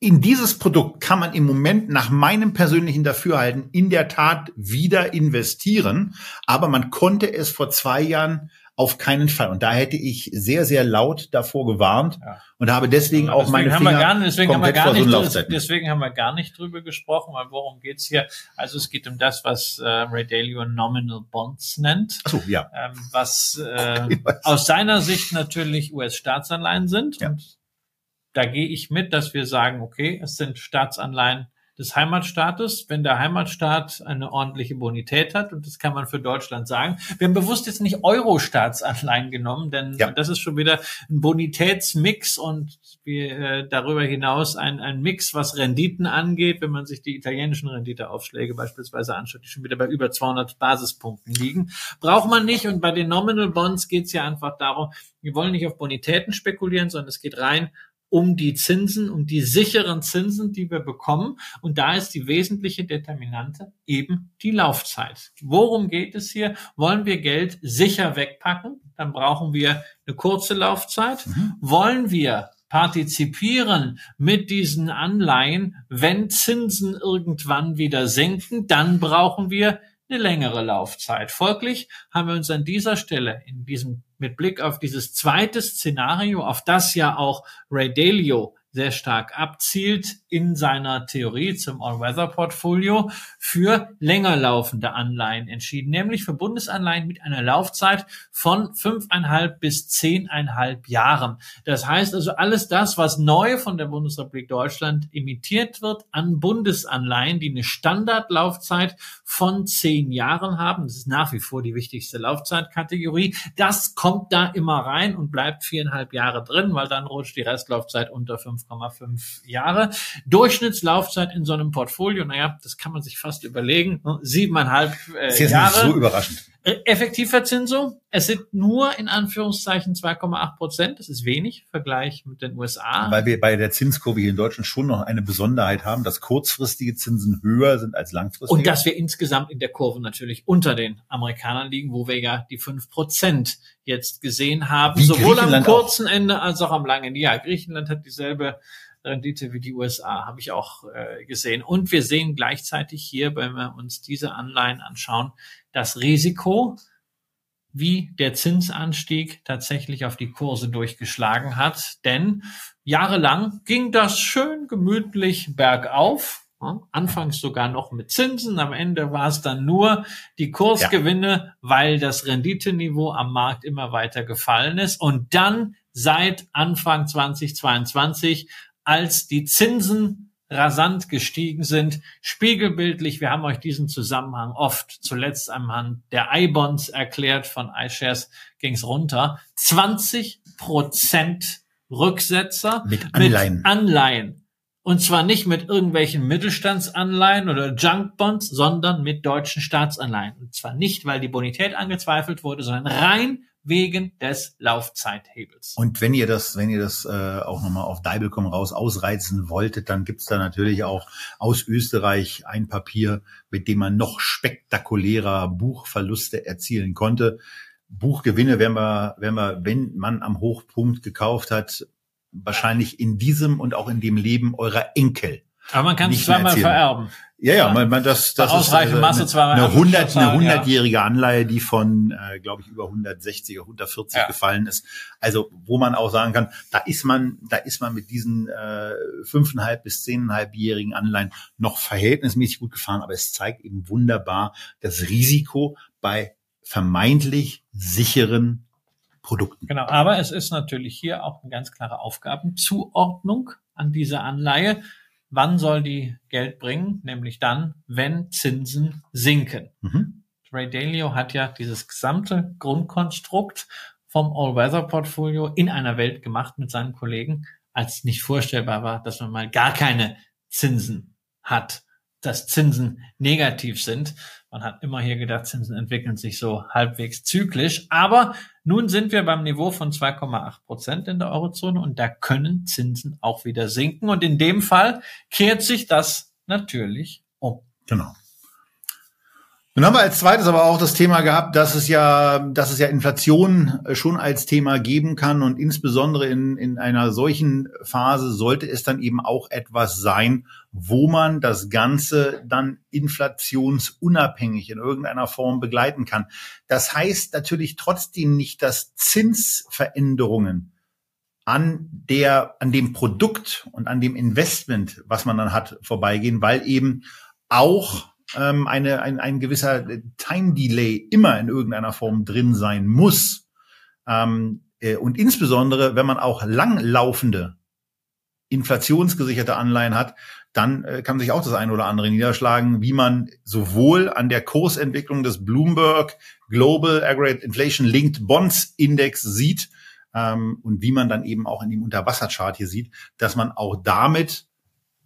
in dieses Produkt kann man im Moment nach meinem persönlichen Dafürhalten in der Tat wieder investieren. Aber man konnte es vor zwei Jahren auf keinen Fall. Und da hätte ich sehr, sehr laut davor gewarnt ja. und habe deswegen also auch meine Finger gar, deswegen komplett haben wir gar vor so nicht, Laufzeiten. Deswegen haben wir gar nicht drüber gesprochen, weil worum geht's hier? Also es geht um das, was äh, Ray Dalio Nominal Bonds nennt. Ach so, ja. Ähm, was äh, aus seiner Sicht natürlich U S-Staatsanleihen sind. Ja. Und Da gehe ich mit, dass wir sagen, okay, es sind Staatsanleihen des Heimatstaates, wenn der Heimatstaat eine ordentliche Bonität hat, und das kann man für Deutschland sagen. Wir haben bewusst jetzt nicht Euro-Staatsanleihen genommen, denn ja. das ist schon wieder ein Bonitätsmix und wir, äh, darüber hinaus ein, ein Mix, was Renditen angeht. Wenn man sich die italienischen Renditeaufschläge beispielsweise anschaut, die schon wieder bei über zweihundert Basispunkten liegen, braucht man nicht. Und bei den Nominal Bonds geht es ja einfach darum, wir wollen nicht auf Bonitäten spekulieren, sondern es geht rein um die Zinsen, um die sicheren Zinsen, die wir bekommen. Und da ist die wesentliche Determinante eben die Laufzeit. Worum geht es hier? Wollen wir Geld sicher wegpacken? Dann brauchen wir eine kurze Laufzeit. Mhm. Wollen wir partizipieren mit diesen Anleihen, wenn Zinsen irgendwann wieder sinken? Dann brauchen wir eine längere Laufzeit. Folglich haben wir uns an dieser Stelle in diesem mit Blick auf dieses zweite Szenario, auf das ja auch Ray Dalio sehr stark abzielt in seiner Theorie zum All-Weather-Portfolio, für länger laufende Anleihen entschieden, nämlich für Bundesanleihen mit einer Laufzeit von fünfeinhalb bis zehneinhalb Jahren. Das heißt also, alles das, was neu von der Bundesrepublik Deutschland emittiert wird an Bundesanleihen, die eine Standardlaufzeit von zehn Jahren haben, das ist nach wie vor die wichtigste Laufzeitkategorie, das kommt da immer rein und bleibt viereinhalb Jahre drin, weil dann rutscht die Restlaufzeit unter fünf Komma fünf Jahre. Durchschnittslaufzeit in so einem Portfolio, naja, das kann man sich fast überlegen, siebeneinhalb äh, das ist jetzt Jahre. Nicht so überraschend. Effektivverzinsung, es sind nur in Anführungszeichen zwei Komma acht Prozent, das ist wenig im Vergleich mit den U S A. Weil wir bei der Zinskurve hier in Deutschland schon noch eine Besonderheit haben, dass kurzfristige Zinsen höher sind als langfristige. Und dass wir insgesamt in der Kurve natürlich unter den Amerikanern liegen, wo wir ja die fünf Prozent jetzt gesehen haben, wie sowohl am kurzen auch. Ende als auch am langen Ende. Ja, Griechenland hat dieselbe Rendite wie die U S A, habe ich auch äh, gesehen. Und wir sehen gleichzeitig hier, wenn wir uns diese Anleihen anschauen, das Risiko, wie der Zinsanstieg tatsächlich auf die Kurse durchgeschlagen hat. Denn jahrelang ging das schön gemütlich bergauf. Anfangs sogar noch mit Zinsen, am Ende war es dann nur die Kursgewinne, ja. weil das Renditeniveau am Markt immer weiter gefallen ist. Und dann seit Anfang zweitausendzweiundzwanzig, als die Zinsen rasant gestiegen sind, spiegelbildlich, wir haben euch diesen Zusammenhang oft zuletzt anhand der iBonds erklärt, von iShares ging es runter, zwanzig Prozent Rücksetzer mit Anleihen. mit Anleihen. Und zwar nicht mit irgendwelchen Mittelstandsanleihen oder Junkbonds, sondern mit deutschen Staatsanleihen. Und zwar nicht, weil die Bonität angezweifelt wurde, sondern rein wegen des Laufzeithebels. Und wenn ihr das, wenn ihr das äh, auch nochmal auf Deibel komm raus ausreizen wolltet, dann gibt's da natürlich auch aus Österreich ein Papier, mit dem man noch spektakulärer Buchverluste erzielen konnte. Buchgewinne, wenn man, wenn man, wenn man am Hochpunkt gekauft hat, wahrscheinlich in diesem und auch in dem Leben eurer Enkel. Aber man kann es zweimal vererben. Ja, ja, man, man, das, das ist also Masse eine, hundert, eine hundertjährige Anleihe, die von, äh, glaube ich, über hundertsechzig oder hundertvierzig ja. gefallen ist. Also wo man auch sagen kann, da ist man, da ist man mit diesen äh, fünfeinhalb bis zehneinhalbjährigen Anleihen noch verhältnismäßig gut gefahren. Aber es zeigt eben wunderbar das Risiko bei vermeintlich sicheren Produkten. Genau, aber es ist natürlich hier auch eine ganz klare Aufgabenzuordnung an diese Anleihe. Wann soll die Geld bringen? Nämlich dann, wenn Zinsen sinken. Mhm. Ray Dalio hat ja dieses gesamte Grundkonstrukt vom All-Weather-Portfolio in einer Welt gemacht mit seinen Kollegen, als nicht vorstellbar war, dass man mal gar keine Zinsen hat, dass Zinsen negativ sind. Man hat immer hier gedacht, Zinsen entwickeln sich so halbwegs zyklisch. Aber nun sind wir beim Niveau von zwei Komma acht Prozent in der Eurozone und da können Zinsen auch wieder sinken. Und in dem Fall kehrt sich das natürlich um. Genau. Nun haben wir als zweites aber auch das Thema gehabt, dass es ja, dass es ja Inflation schon als Thema geben kann. Und insbesondere in, in einer solchen Phase sollte es dann eben auch etwas sein, wo man das Ganze dann inflationsunabhängig in irgendeiner Form begleiten kann. Das heißt natürlich trotzdem nicht, dass Zinsveränderungen an der, an dem Produkt und an dem Investment, was man dann hat, vorbeigehen, weil eben auch Eine, ein, ein gewisser Time-Delay immer in irgendeiner Form drin sein muss. Ähm, äh, und insbesondere, wenn man auch langlaufende inflationsgesicherte Anleihen hat, dann äh, kann sich auch das eine oder andere niederschlagen, wie man sowohl an der Kursentwicklung des Bloomberg Global Aggregate Inflation Linked Bonds Index sieht ähm, und wie man dann eben auch in dem Unterwasserchart hier sieht, dass man auch damit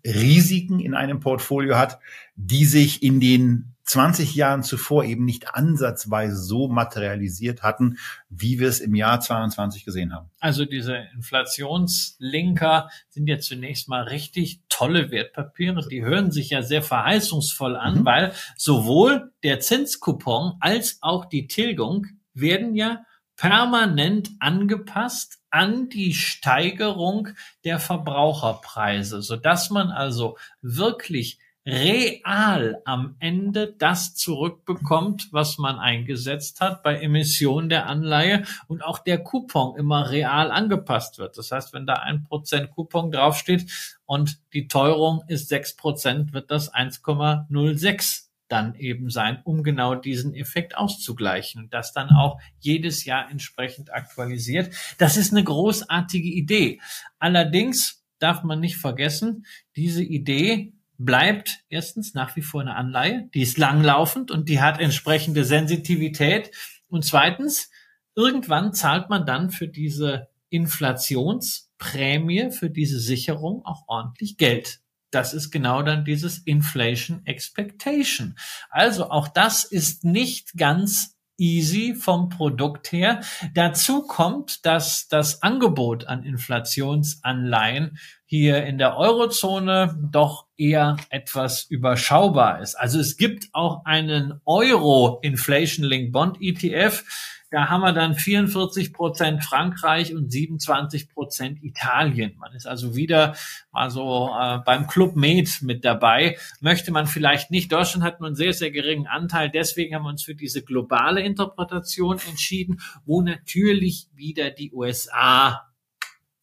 Risiken in einem Portfolio hat, die sich in den zwanzig Jahren zuvor eben nicht ansatzweise so materialisiert hatten, wie wir es im Jahr zweiundzwanzig gesehen haben. Also diese Inflationslinker sind ja zunächst mal richtig tolle Wertpapiere. Die hören sich ja sehr verheißungsvoll an, mhm. weil sowohl der Zinscoupon als auch die Tilgung werden ja permanent angepasst an die Steigerung der Verbraucherpreise, sodass man also wirklich real am Ende das zurückbekommt, was man eingesetzt hat bei Emission der Anleihe und auch der Coupon immer real angepasst wird. Das heißt, wenn da ein Prozent Coupon draufsteht und die Teuerung ist sechs Prozent, wird das eins Komma null sechs dann eben sein, um genau diesen Effekt auszugleichen und das dann auch jedes Jahr entsprechend aktualisiert. Das ist eine großartige Idee. Allerdings darf man nicht vergessen, diese Idee bleibt erstens nach wie vor eine Anleihe, die ist langlaufend und die hat entsprechende Sensitivität. Und zweitens, irgendwann zahlt man dann für diese Inflationsprämie, für diese Sicherung auch ordentlich Geld. Das ist genau dann dieses Inflation Expectation. Also auch das ist nicht ganz easy vom Produkt her. Dazu kommt, dass das Angebot an Inflationsanleihen hier in der Eurozone doch eher etwas überschaubar ist. Also es gibt auch einen Euro-Inflation-Linked-Bond-E T F. Da haben wir dann vierundvierzig Prozent Frankreich und siebenundzwanzig Prozent Italien. Man ist also wieder mal so äh, beim Club Med mit dabei. Möchte man vielleicht nicht. Deutschland hat nur einen sehr, sehr geringen Anteil. Deswegen haben wir uns für diese globale Interpretation entschieden, wo natürlich wieder die U S A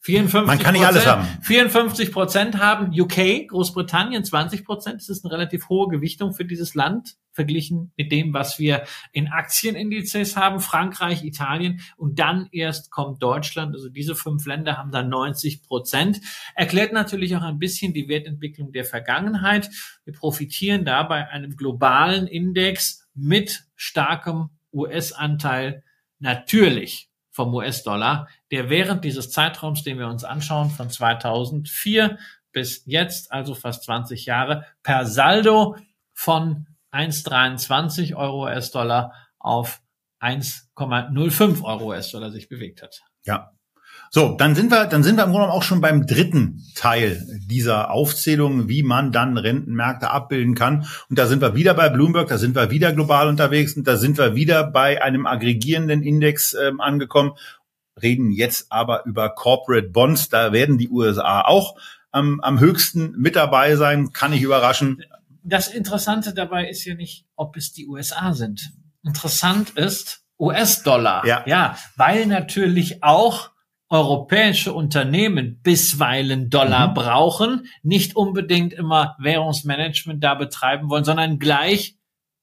vierundfünfzig Prozent, man kann nicht alles haben. vierundfünfzig Prozent haben U K, Großbritannien zwanzig Prozent. Das ist eine relativ hohe Gewichtung für dieses Land, verglichen mit dem, was wir in Aktienindizes haben. Frankreich, Italien und dann erst kommt Deutschland. Also diese fünf Länder haben dann neunzig Prozent. Erklärt natürlich auch ein bisschen die Wertentwicklung der Vergangenheit. Wir profitieren da bei einem globalen Index mit starkem U S-Anteil natürlich vom U S-Dollar, der während dieses Zeitraums, den wir uns anschauen, von zweitausendvier bis jetzt, also fast zwanzig Jahre, per Saldo von eins Komma dreiundzwanzig Euro U S-Dollar auf eins Komma null fünf Euro U S-Dollar sich bewegt hat. Ja. So, dann sind wir, dann sind wir im Grunde auch schon beim dritten Teil dieser Aufzählung, wie man dann Rentenmärkte abbilden kann. Und da sind wir wieder bei Bloomberg, da sind wir wieder global unterwegs und da sind wir wieder bei einem aggregierenden Index äh, angekommen. Reden jetzt aber über Corporate Bonds. Da werden die U S A auch ähm, am höchsten mit dabei sein. Kann nicht überraschen. Das Interessante dabei ist ja nicht, ob es die U S A sind. Interessant ist U S-Dollar. Ja. ja, weil natürlich auch europäische Unternehmen bisweilen Dollar mhm. brauchen, nicht unbedingt immer Währungsmanagement da betreiben wollen, sondern gleich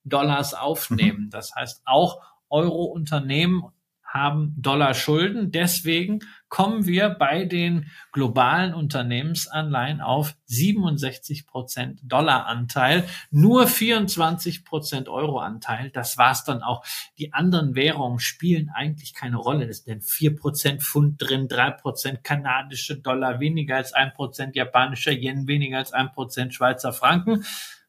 Dollars aufnehmen. Mhm. Das heißt, auch Euro-Unternehmen haben Dollar-Schulden. Deswegen kommen wir bei den globalen Unternehmensanleihen auf siebenundsechzig Prozent Dollaranteil, nur vierundzwanzig Prozent Euroanteil. Das war's dann auch. Die anderen Währungen spielen eigentlich keine Rolle. Es sind vier Prozent Pfund drin, drei Prozent kanadische Dollar, weniger als ein Prozent japanischer Yen, weniger als ein Prozent Schweizer Franken.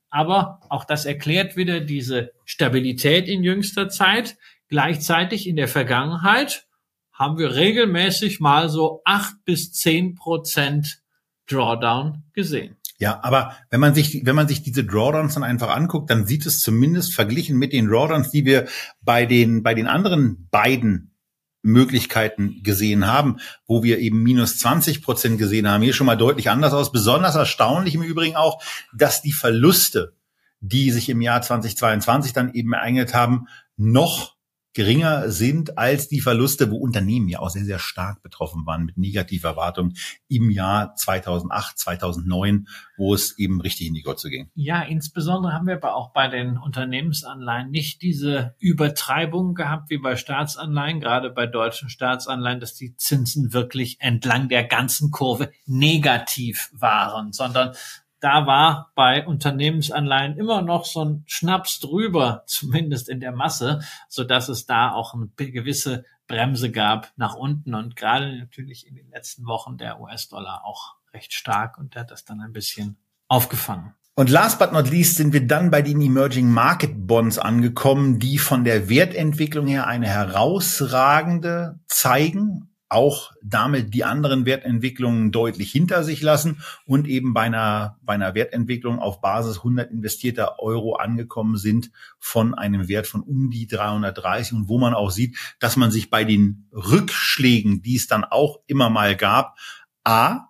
Aber auch das erklärt wieder diese Stabilität in jüngster Zeit. Gleichzeitig in der Vergangenheit haben wir regelmäßig mal so acht bis zehn Prozent Drawdown gesehen. Ja, aber wenn man sich, wenn man sich diese Drawdowns dann einfach anguckt, dann sieht es zumindest verglichen mit den Drawdowns, die wir bei den, bei den anderen beiden Möglichkeiten gesehen haben, wo wir eben minus zwanzig Prozent gesehen haben, hier schon mal deutlich anders aus. Besonders erstaunlich im Übrigen auch, dass die Verluste, die sich im Jahr zweitausendzweiundzwanzig dann eben ereignet haben, noch geringer sind als die Verluste, wo Unternehmen ja auch sehr, sehr stark betroffen waren mit Negativerwartungen im Jahr zweitausendacht, zweitausendneun, wo es eben richtig in die Gurte ging. Ja, insbesondere haben wir aber auch bei den Unternehmensanleihen nicht diese Übertreibung gehabt wie bei Staatsanleihen, gerade bei deutschen Staatsanleihen, dass die Zinsen wirklich entlang der ganzen Kurve negativ waren, sondern da war bei Unternehmensanleihen immer noch so ein Schnaps drüber, zumindest in der Masse, so dass es da auch eine gewisse Bremse gab nach unten und gerade natürlich in den letzten Wochen der U S-Dollar auch recht stark und der hat das dann ein bisschen aufgefangen. Und last but not least sind wir dann bei den Emerging Market Bonds angekommen, die von der Wertentwicklung her eine herausragende zeigen, auch damit die anderen Wertentwicklungen deutlich hinter sich lassen und eben bei einer, bei einer Wertentwicklung auf Basis hundert investierter Euro angekommen sind von einem Wert von um die dreihundertdreißig und wo man auch sieht, dass man sich bei den Rückschlägen, die es dann auch immer mal gab, a,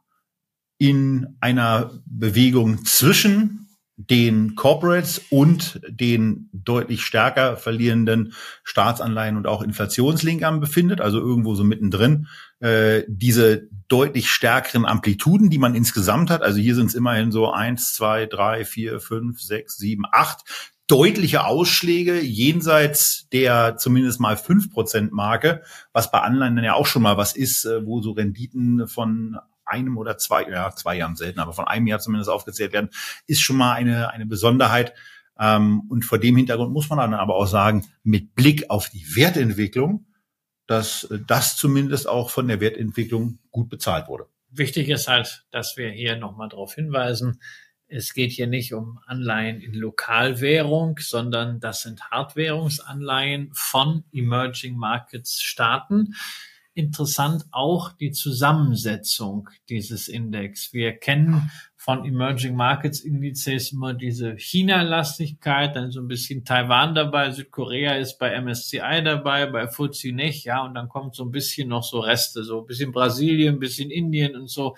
in einer Bewegung zwischen den Corporates und den deutlich stärker verlierenden Staatsanleihen und auch Inflationslinkern befindet, also irgendwo so mittendrin, äh, diese deutlich stärkeren Amplituden, die man insgesamt hat, also hier sind es immerhin so eins, zwei, drei, vier, fünf, sechs, sieben, acht deutliche Ausschläge jenseits der zumindest mal fünf Prozent Marke, was bei Anleihen dann ja auch schon mal was ist, äh, wo so Renditen von einem oder zwei, ja, zwei Jahren selten, aber von einem Jahr zumindest aufgezählt werden, ist schon mal eine eine Besonderheit. Und vor dem Hintergrund muss man dann aber auch sagen, mit Blick auf die Wertentwicklung, dass das zumindest auch von der Wertentwicklung gut bezahlt wurde. Wichtig ist halt, dass wir hier nochmal darauf hinweisen, es geht hier nicht um Anleihen in Lokalwährung, sondern das sind Hartwährungsanleihen von Emerging Markets Staaten. Interessant auch die Zusammensetzung dieses Index. Wir kennen von Emerging Markets Indizes immer diese China-Lastigkeit, dann so ein bisschen Taiwan dabei, Südkorea ist bei M S C I dabei, bei F T S E nicht, ja, und dann kommt so ein bisschen noch so Reste, so ein bisschen Brasilien, ein bisschen Indien und so.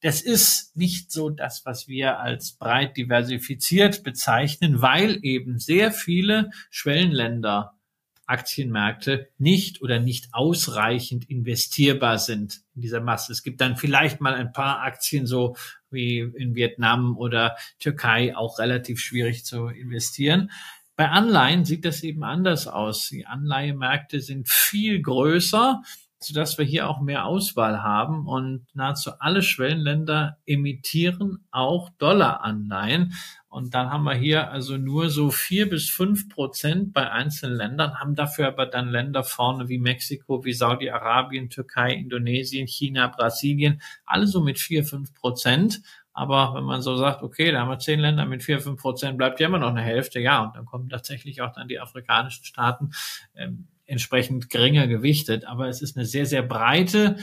Das ist nicht so das, was wir als breit diversifiziert bezeichnen, weil eben sehr viele Schwellenländer Aktienmärkte nicht oder nicht ausreichend investierbar sind in dieser Masse. Es gibt dann vielleicht mal ein paar Aktien, so wie in Vietnam oder Türkei, auch relativ schwierig zu investieren. Bei Anleihen sieht das eben anders aus. Die Anleihemärkte sind viel größer, sodass wir hier auch mehr Auswahl haben und nahezu alle Schwellenländer emittieren auch Dollaranleihen. Und dann haben wir hier also nur so vier bis fünf Prozent bei einzelnen Ländern, haben dafür aber dann Länder vorne wie Mexiko, wie Saudi-Arabien, Türkei, Indonesien, China, Brasilien, alle so mit vier, fünf Prozent. Aber wenn man so sagt, okay, da haben wir zehn Länder mit vier, fünf Prozent, bleibt ja immer noch eine Hälfte. Ja, und dann kommen tatsächlich auch dann die afrikanischen Staaten ähm, entsprechend geringer gewichtet. Aber es ist eine sehr, sehr breite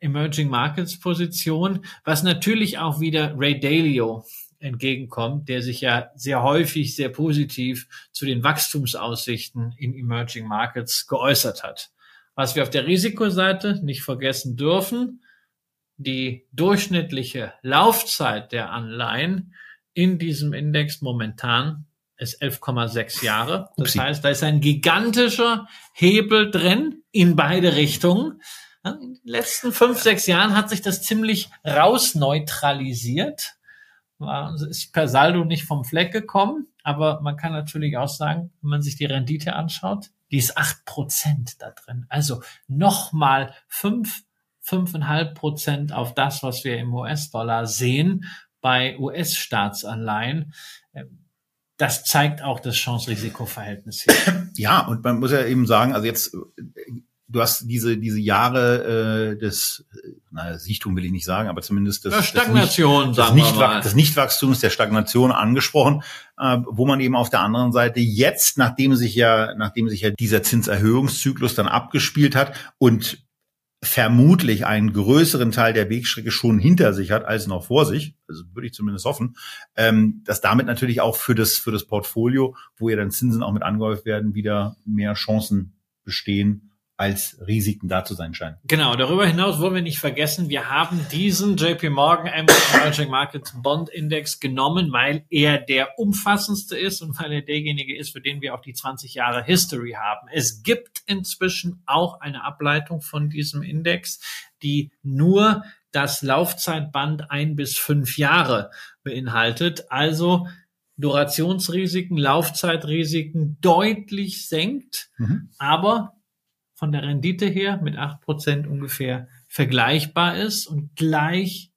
Emerging Markets Position, was natürlich auch wieder Ray Dalio entgegenkommt, der sich ja sehr häufig sehr positiv zu den Wachstumsaussichten in Emerging Markets geäußert hat. Was wir auf der Risikoseite nicht vergessen dürfen, die durchschnittliche Laufzeit der Anleihen in diesem Index momentan ist elf Komma sechs Jahre. Das Upsi. heißt, da ist ein gigantischer Hebel drin in beide Richtungen. In den letzten fünf, sechs Jahren hat sich das ziemlich rausneutralisiert. War, ist per Saldo nicht vom Fleck gekommen, aber man kann natürlich auch sagen, wenn man sich die Rendite anschaut, die ist acht Prozent da drin. Also nochmal fünf, fünfeinhalb Prozent auf das, was wir im U S-Dollar sehen bei U S-Staatsanleihen. Das zeigt auch das Chance-Risiko-Verhältnis hier. Ja, und man muss ja eben sagen, also jetzt, du hast diese diese Jahre äh, des, na, Sichtung will ich nicht sagen, aber zumindest des, ja, Stagnation, des, nicht, sagen wir des Nichtwachstums, der Stagnation angesprochen, äh, wo man eben auf der anderen Seite jetzt, nachdem sich ja, nachdem sich ja dieser Zinserhöhungszyklus dann abgespielt hat und vermutlich einen größeren Teil der Wegstrecke schon hinter sich hat als noch vor sich, also würde ich zumindest hoffen, ähm, dass damit natürlich auch für das für das Portfolio, wo ja dann Zinsen auch mit angehäuft werden, wieder mehr Chancen bestehen als Risiken da zu sein scheinen. Genau, darüber hinaus wollen wir nicht vergessen, wir haben diesen J P Morgan Emerging Market Bond Index genommen, weil er der umfassendste ist und weil er derjenige ist, für den wir auch die zwanzig Jahre History haben. Es gibt inzwischen auch eine Ableitung von diesem Index, die nur das Laufzeitband ein bis fünf Jahre beinhaltet, also Durationsrisiken, Laufzeitrisiken deutlich senkt, mhm. aber von der Rendite her mit acht Prozent ungefähr vergleichbar ist und gleich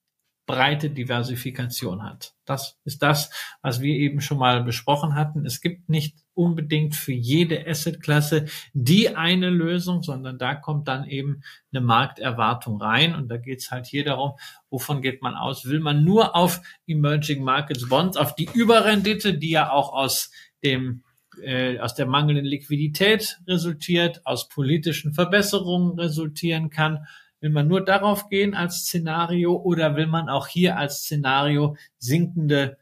breite Diversifikation hat. Das ist das, was wir eben schon mal besprochen hatten. Es gibt nicht unbedingt für jede Assetklasse die eine Lösung, sondern da kommt dann eben eine Markterwartung rein. Und da geht es halt hier darum, wovon geht man aus? Will man nur auf Emerging Markets Bonds, auf die Überrendite, die ja auch aus dem aus der mangelnden Liquidität resultiert, aus politischen Verbesserungen resultieren kann. Will man nur darauf gehen als Szenario oder will man auch hier als Szenario sinkende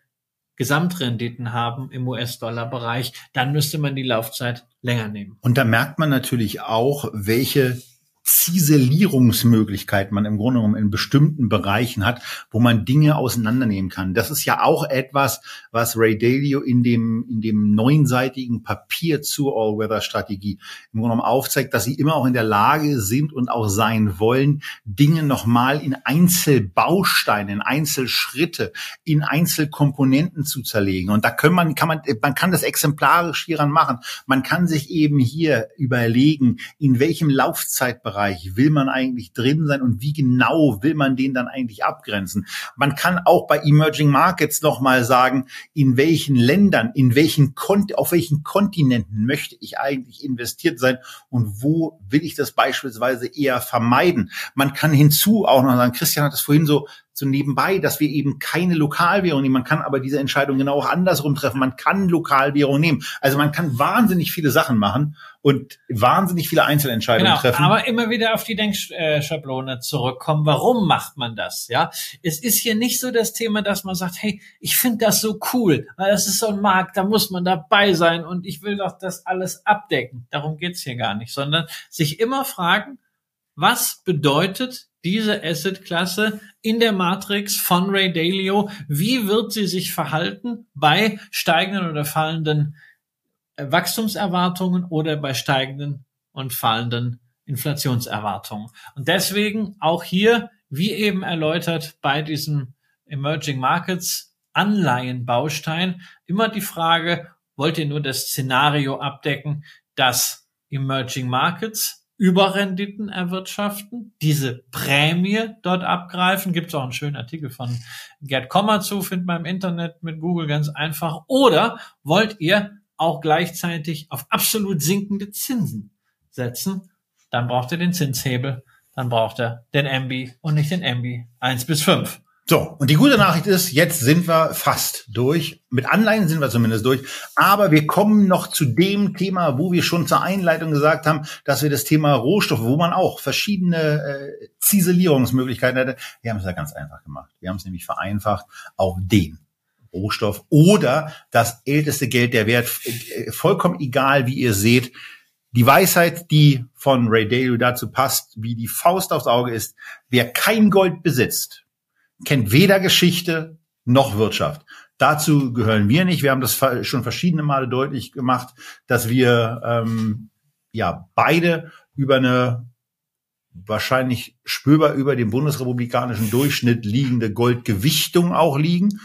Gesamtrenditen haben im U S-Dollar-Bereich? Dann müsste man die Laufzeit länger nehmen. Und da merkt man natürlich auch, welche Ziselierungsmöglichkeit man im Grunde genommen in bestimmten Bereichen hat, wo man Dinge auseinandernehmen kann. Das ist ja auch etwas, was Ray Dalio in dem in dem neunseitigen Papier zur All-Weather-Strategie im Grunde genommen aufzeigt, dass sie immer auch in der Lage sind und auch sein wollen, Dinge nochmal in Einzelbausteine, in Einzelschritte, in Einzelkomponenten zu zerlegen. Und da kann man kann man man kann das exemplarisch hieran machen. Man kann sich eben hier überlegen, in welchem Laufzeitbereich will man eigentlich drin sein und wie genau will man den dann eigentlich abgrenzen? Man kann auch bei Emerging Markets nochmal sagen, in welchen Ländern, in welchen Kont- auf welchen Kontinenten möchte ich eigentlich investiert sein und wo will ich das beispielsweise eher vermeiden? Man kann hinzu auch noch sagen, Christian hat das vorhin so so nebenbei, dass wir eben keine Lokalwährung nehmen. Man kann aber diese Entscheidung genau auch andersrum treffen. Man kann Lokalwährung nehmen. Also man kann wahnsinnig viele Sachen machen und wahnsinnig viele Einzelentscheidungen genau, treffen. Aber immer wieder auf die Denkschablone zurückkommen. Warum macht man das? Ja, es ist hier nicht so das Thema, dass man sagt, hey, ich finde das so cool, weil das ist so ein Markt, da muss man dabei sein und ich will doch das alles abdecken. Darum geht's hier gar nicht, sondern sich immer fragen, was bedeutet diese Assetklasse in der Matrix von Ray Dalio? Wie wird sie sich verhalten bei steigenden oder fallenden Wachstumserwartungen oder bei steigenden und fallenden Inflationserwartungen? Und deswegen auch hier, wie eben erläutert, bei diesem Emerging Markets Anleihenbaustein immer die Frage, wollt ihr nur das Szenario abdecken, dass Emerging Markets Überrenditen erwirtschaften, diese Prämie dort abgreifen. Gibt es auch einen schönen Artikel von Gerd Kommer zu, findet man im Internet mit Google ganz einfach. Oder wollt ihr auch gleichzeitig auf absolut sinkende Zinsen setzen? Dann braucht ihr den Zinshebel, dann braucht ihr den E M B I und nicht den E M B I eins bis fünf. So, und die gute Nachricht ist, jetzt sind wir fast durch. Mit Anleihen sind wir zumindest durch. Aber wir kommen noch zu dem Thema, wo wir schon zur Einleitung gesagt haben, dass wir das Thema Rohstoffe, wo man auch verschiedene äh, Ziselierungsmöglichkeiten hätte. Wir haben es ja ganz einfach gemacht. Wir haben es nämlich vereinfacht auf den Rohstoff oder das älteste Geld der Wert. Vollkommen egal, wie ihr seht. Die Weisheit, die von Ray Dalio dazu passt, wie die Faust aufs Auge ist, wer kein Gold besitzt, kennt weder Geschichte noch Wirtschaft. Dazu gehören wir nicht. Wir haben das schon verschiedene Male deutlich gemacht, dass wir ähm, ja beide über eine wahrscheinlich spürbar über dem bundesrepublikanischen Durchschnitt liegende Goldgewichtung auch liegen.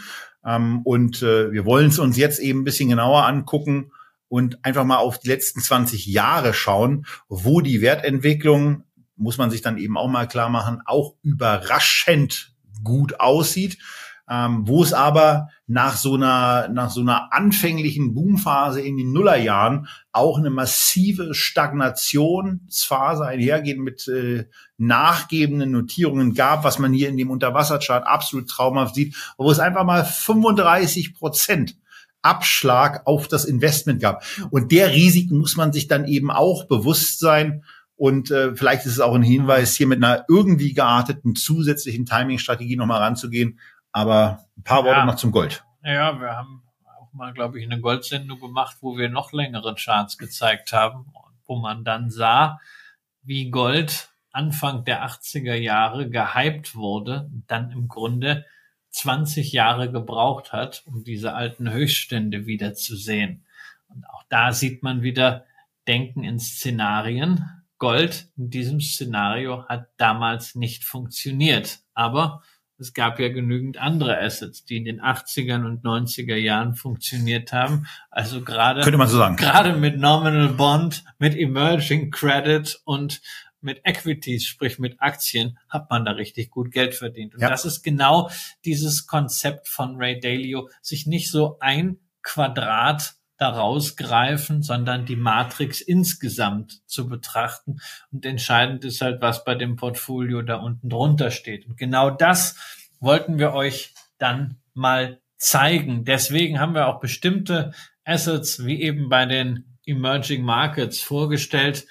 Ähm, und äh, wir wollen es uns jetzt eben ein bisschen genauer angucken und einfach mal auf die letzten zwanzig Jahre schauen, wo die Wertentwicklung, muss man sich dann eben auch mal klar machen, auch überraschend gut aussieht, ähm, wo es aber nach so einer nach so einer anfänglichen Boomphase in den Nullerjahren auch eine massive Stagnationsphase einhergehend mit äh, nachgebenden Notierungen gab, was man hier in dem Unterwasserchart absolut traumhaft sieht, wo es einfach mal fünfunddreißig Prozent Abschlag auf das Investment gab. Und der Risiken muss man sich dann eben auch bewusst sein. Und äh, vielleicht ist es auch ein Hinweis, hier mit einer irgendwie gearteten zusätzlichen Timing-Strategie nochmal ranzugehen. Aber ein paar Worte ja. noch zum Gold. Ja, wir haben auch mal, glaube ich, eine Goldsendung gemacht, wo wir noch längere Charts gezeigt haben, wo man dann sah, wie Gold Anfang der achtziger Jahre gehypt wurde, dann im Grunde zwanzig Jahre gebraucht hat, um diese alten Höchststände wieder zu sehen. Und auch da sieht man wieder Denken in Szenarien. Gold in diesem Szenario hat damals nicht funktioniert, aber es gab ja genügend andere Assets, die in den achtzigern und neunziger Jahren funktioniert haben. Also gerade, könnte man so sagen, gerade mit Nominal Bond, mit Emerging Credit und mit Equities, sprich mit Aktien, hat man da richtig gut Geld verdient. Und ja, das ist genau dieses Konzept von Ray Dalio, sich nicht so ein Quadrat daraus greifen, sondern die Matrix insgesamt zu betrachten. Und entscheidend ist halt, was bei dem Portfolio da unten drunter steht. Und genau das wollten wir euch dann mal zeigen. Deswegen haben wir auch bestimmte Assets, wie eben bei den Emerging Markets vorgestellt,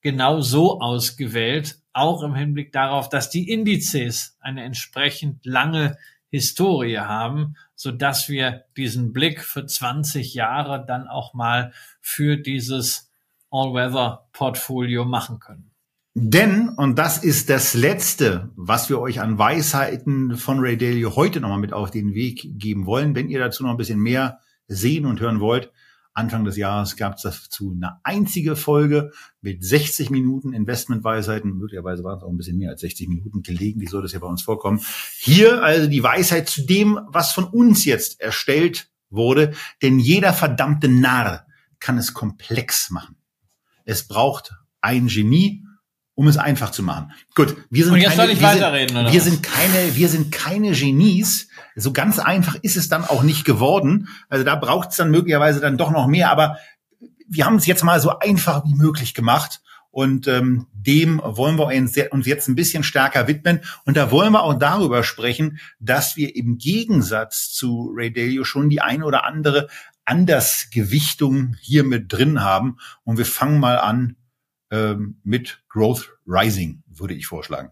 genau so ausgewählt, auch im Hinblick darauf, dass die Indizes eine entsprechend lange Historie haben, so dass wir diesen Blick für zwanzig Jahre dann auch mal für dieses All-Weather-Portfolio machen können. Denn, und das ist das Letzte, was wir euch an Weisheiten von Ray Dalio heute nochmal mit auf den Weg geben wollen, wenn ihr dazu noch ein bisschen mehr sehen und hören wollt, Anfang des Jahres gab es dazu eine einzige Folge mit sechzig Minuten Investmentweisheiten. Möglicherweise waren es auch ein bisschen mehr als sechzig Minuten. Gelegentlich soll das ja bei uns vorkommen. Hier also die Weisheit zu dem, was von uns jetzt erstellt wurde. Denn jeder verdammte Narr kann es komplex machen. Es braucht ein Genie, um es einfach zu machen. Gut, wir sind, Und jetzt keine, soll ich wir weiterreden, sind, wir sind keine, wir sind keine Genies. So ganz einfach ist es dann auch nicht geworden. Also da braucht es dann möglicherweise dann doch noch mehr. Aber wir haben es jetzt mal so einfach wie möglich gemacht. Und ähm, dem wollen wir uns jetzt ein bisschen stärker widmen. Und da wollen wir auch darüber sprechen, dass wir im Gegensatz zu Ray Dalio schon die eine oder andere Andersgewichtung hier mit drin haben. Und wir fangen mal an ähm, mit Growth Rising, würde ich vorschlagen.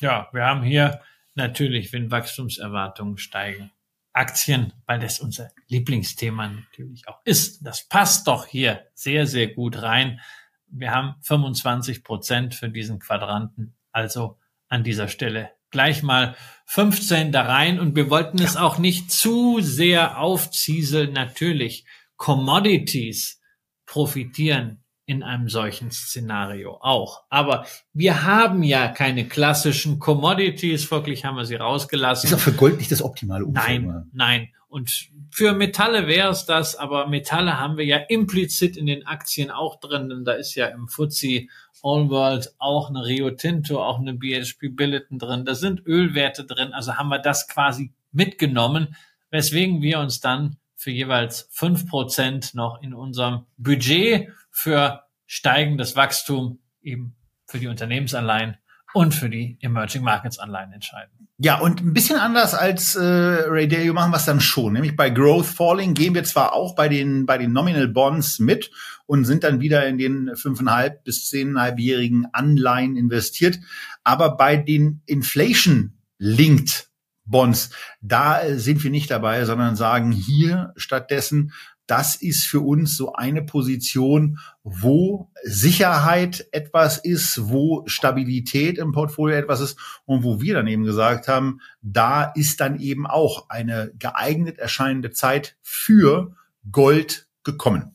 Ja, wir haben hier natürlich, wenn Wachstumserwartungen steigen, Aktien, weil das unser Lieblingsthema natürlich auch ist. Das passt doch hier sehr, sehr gut rein. Wir haben fünfundzwanzig Prozent für diesen Quadranten. Also an dieser Stelle gleich mal fünfzehn da rein. Und wir wollten es auch nicht zu sehr aufzieseln. Natürlich, Commodities profitieren in einem solchen Szenario auch. Aber wir haben ja keine klassischen Commodities, wirklich haben wir sie rausgelassen. Ist auch für Gold nicht das optimale Umfeld. Nein, oder? Nein. Und für Metalle wäre es das, aber Metalle haben wir ja implizit in den Aktien auch drin, denn da ist ja im F T S E All World auch eine Rio Tinto, auch eine B H P Billiton drin, da sind Ölwerte drin, also haben wir das quasi mitgenommen, weswegen wir uns dann für jeweils fünf Prozent noch in unserem Budget für steigendes Wachstum eben für die Unternehmensanleihen und für die Emerging Markets Anleihen entscheiden. Ja, und ein bisschen anders als äh, Ray Dalio machen wir es dann schon. Nämlich bei Growth Falling gehen wir zwar auch bei den bei den Nominal Bonds mit und sind dann wieder in den fünfeinhalb bis zehneinhalbjährigen Anleihen investiert, aber bei den Inflation Linked Bonds, da sind wir nicht dabei, sondern sagen hier stattdessen, das ist für uns so eine Position, wo Sicherheit etwas ist, wo Stabilität im Portfolio etwas ist und wo wir dann eben gesagt haben, da ist dann eben auch eine geeignet erscheinende Zeit für Gold gekommen.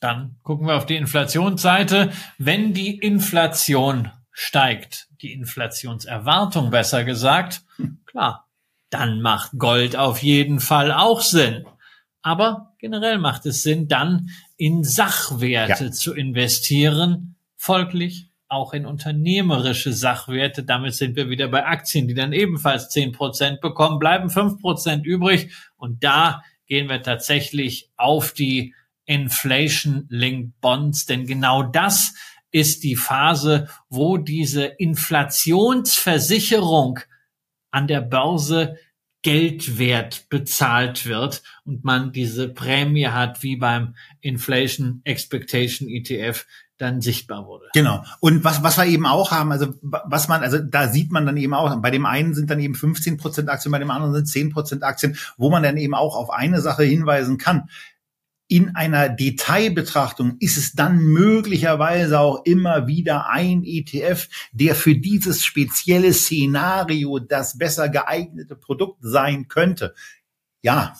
Dann gucken wir auf die Inflationsseite. Wenn die Inflation steigt, die Inflationserwartung besser gesagt, klar, dann macht Gold auf jeden Fall auch Sinn. Aber generell macht es Sinn, dann in Sachwerte ja. zu investieren, folglich auch in unternehmerische Sachwerte. Damit sind wir wieder bei Aktien, die dann ebenfalls zehn Prozent bekommen, bleiben fünf Prozent übrig. Und da gehen wir tatsächlich auf die Inflation-Linked Bonds, denn genau das ist die Phase, wo diese Inflationsversicherung an der Börse Geldwert bezahlt wird und man diese Prämie hat, wie beim Inflation Expectation E T F dann sichtbar wurde. Genau. Und was was wir eben auch haben, also was man, also da sieht man dann eben auch, bei dem einen sind dann eben fünfzehn Prozent Aktien, bei dem anderen sind zehn Prozent Aktien, wo man dann eben auch auf eine Sache hinweisen kann. in einer Detailbetrachtung ist es dann möglicherweise auch immer wieder ein E T F, der für dieses spezielle Szenario das besser geeignete Produkt sein könnte. Ja,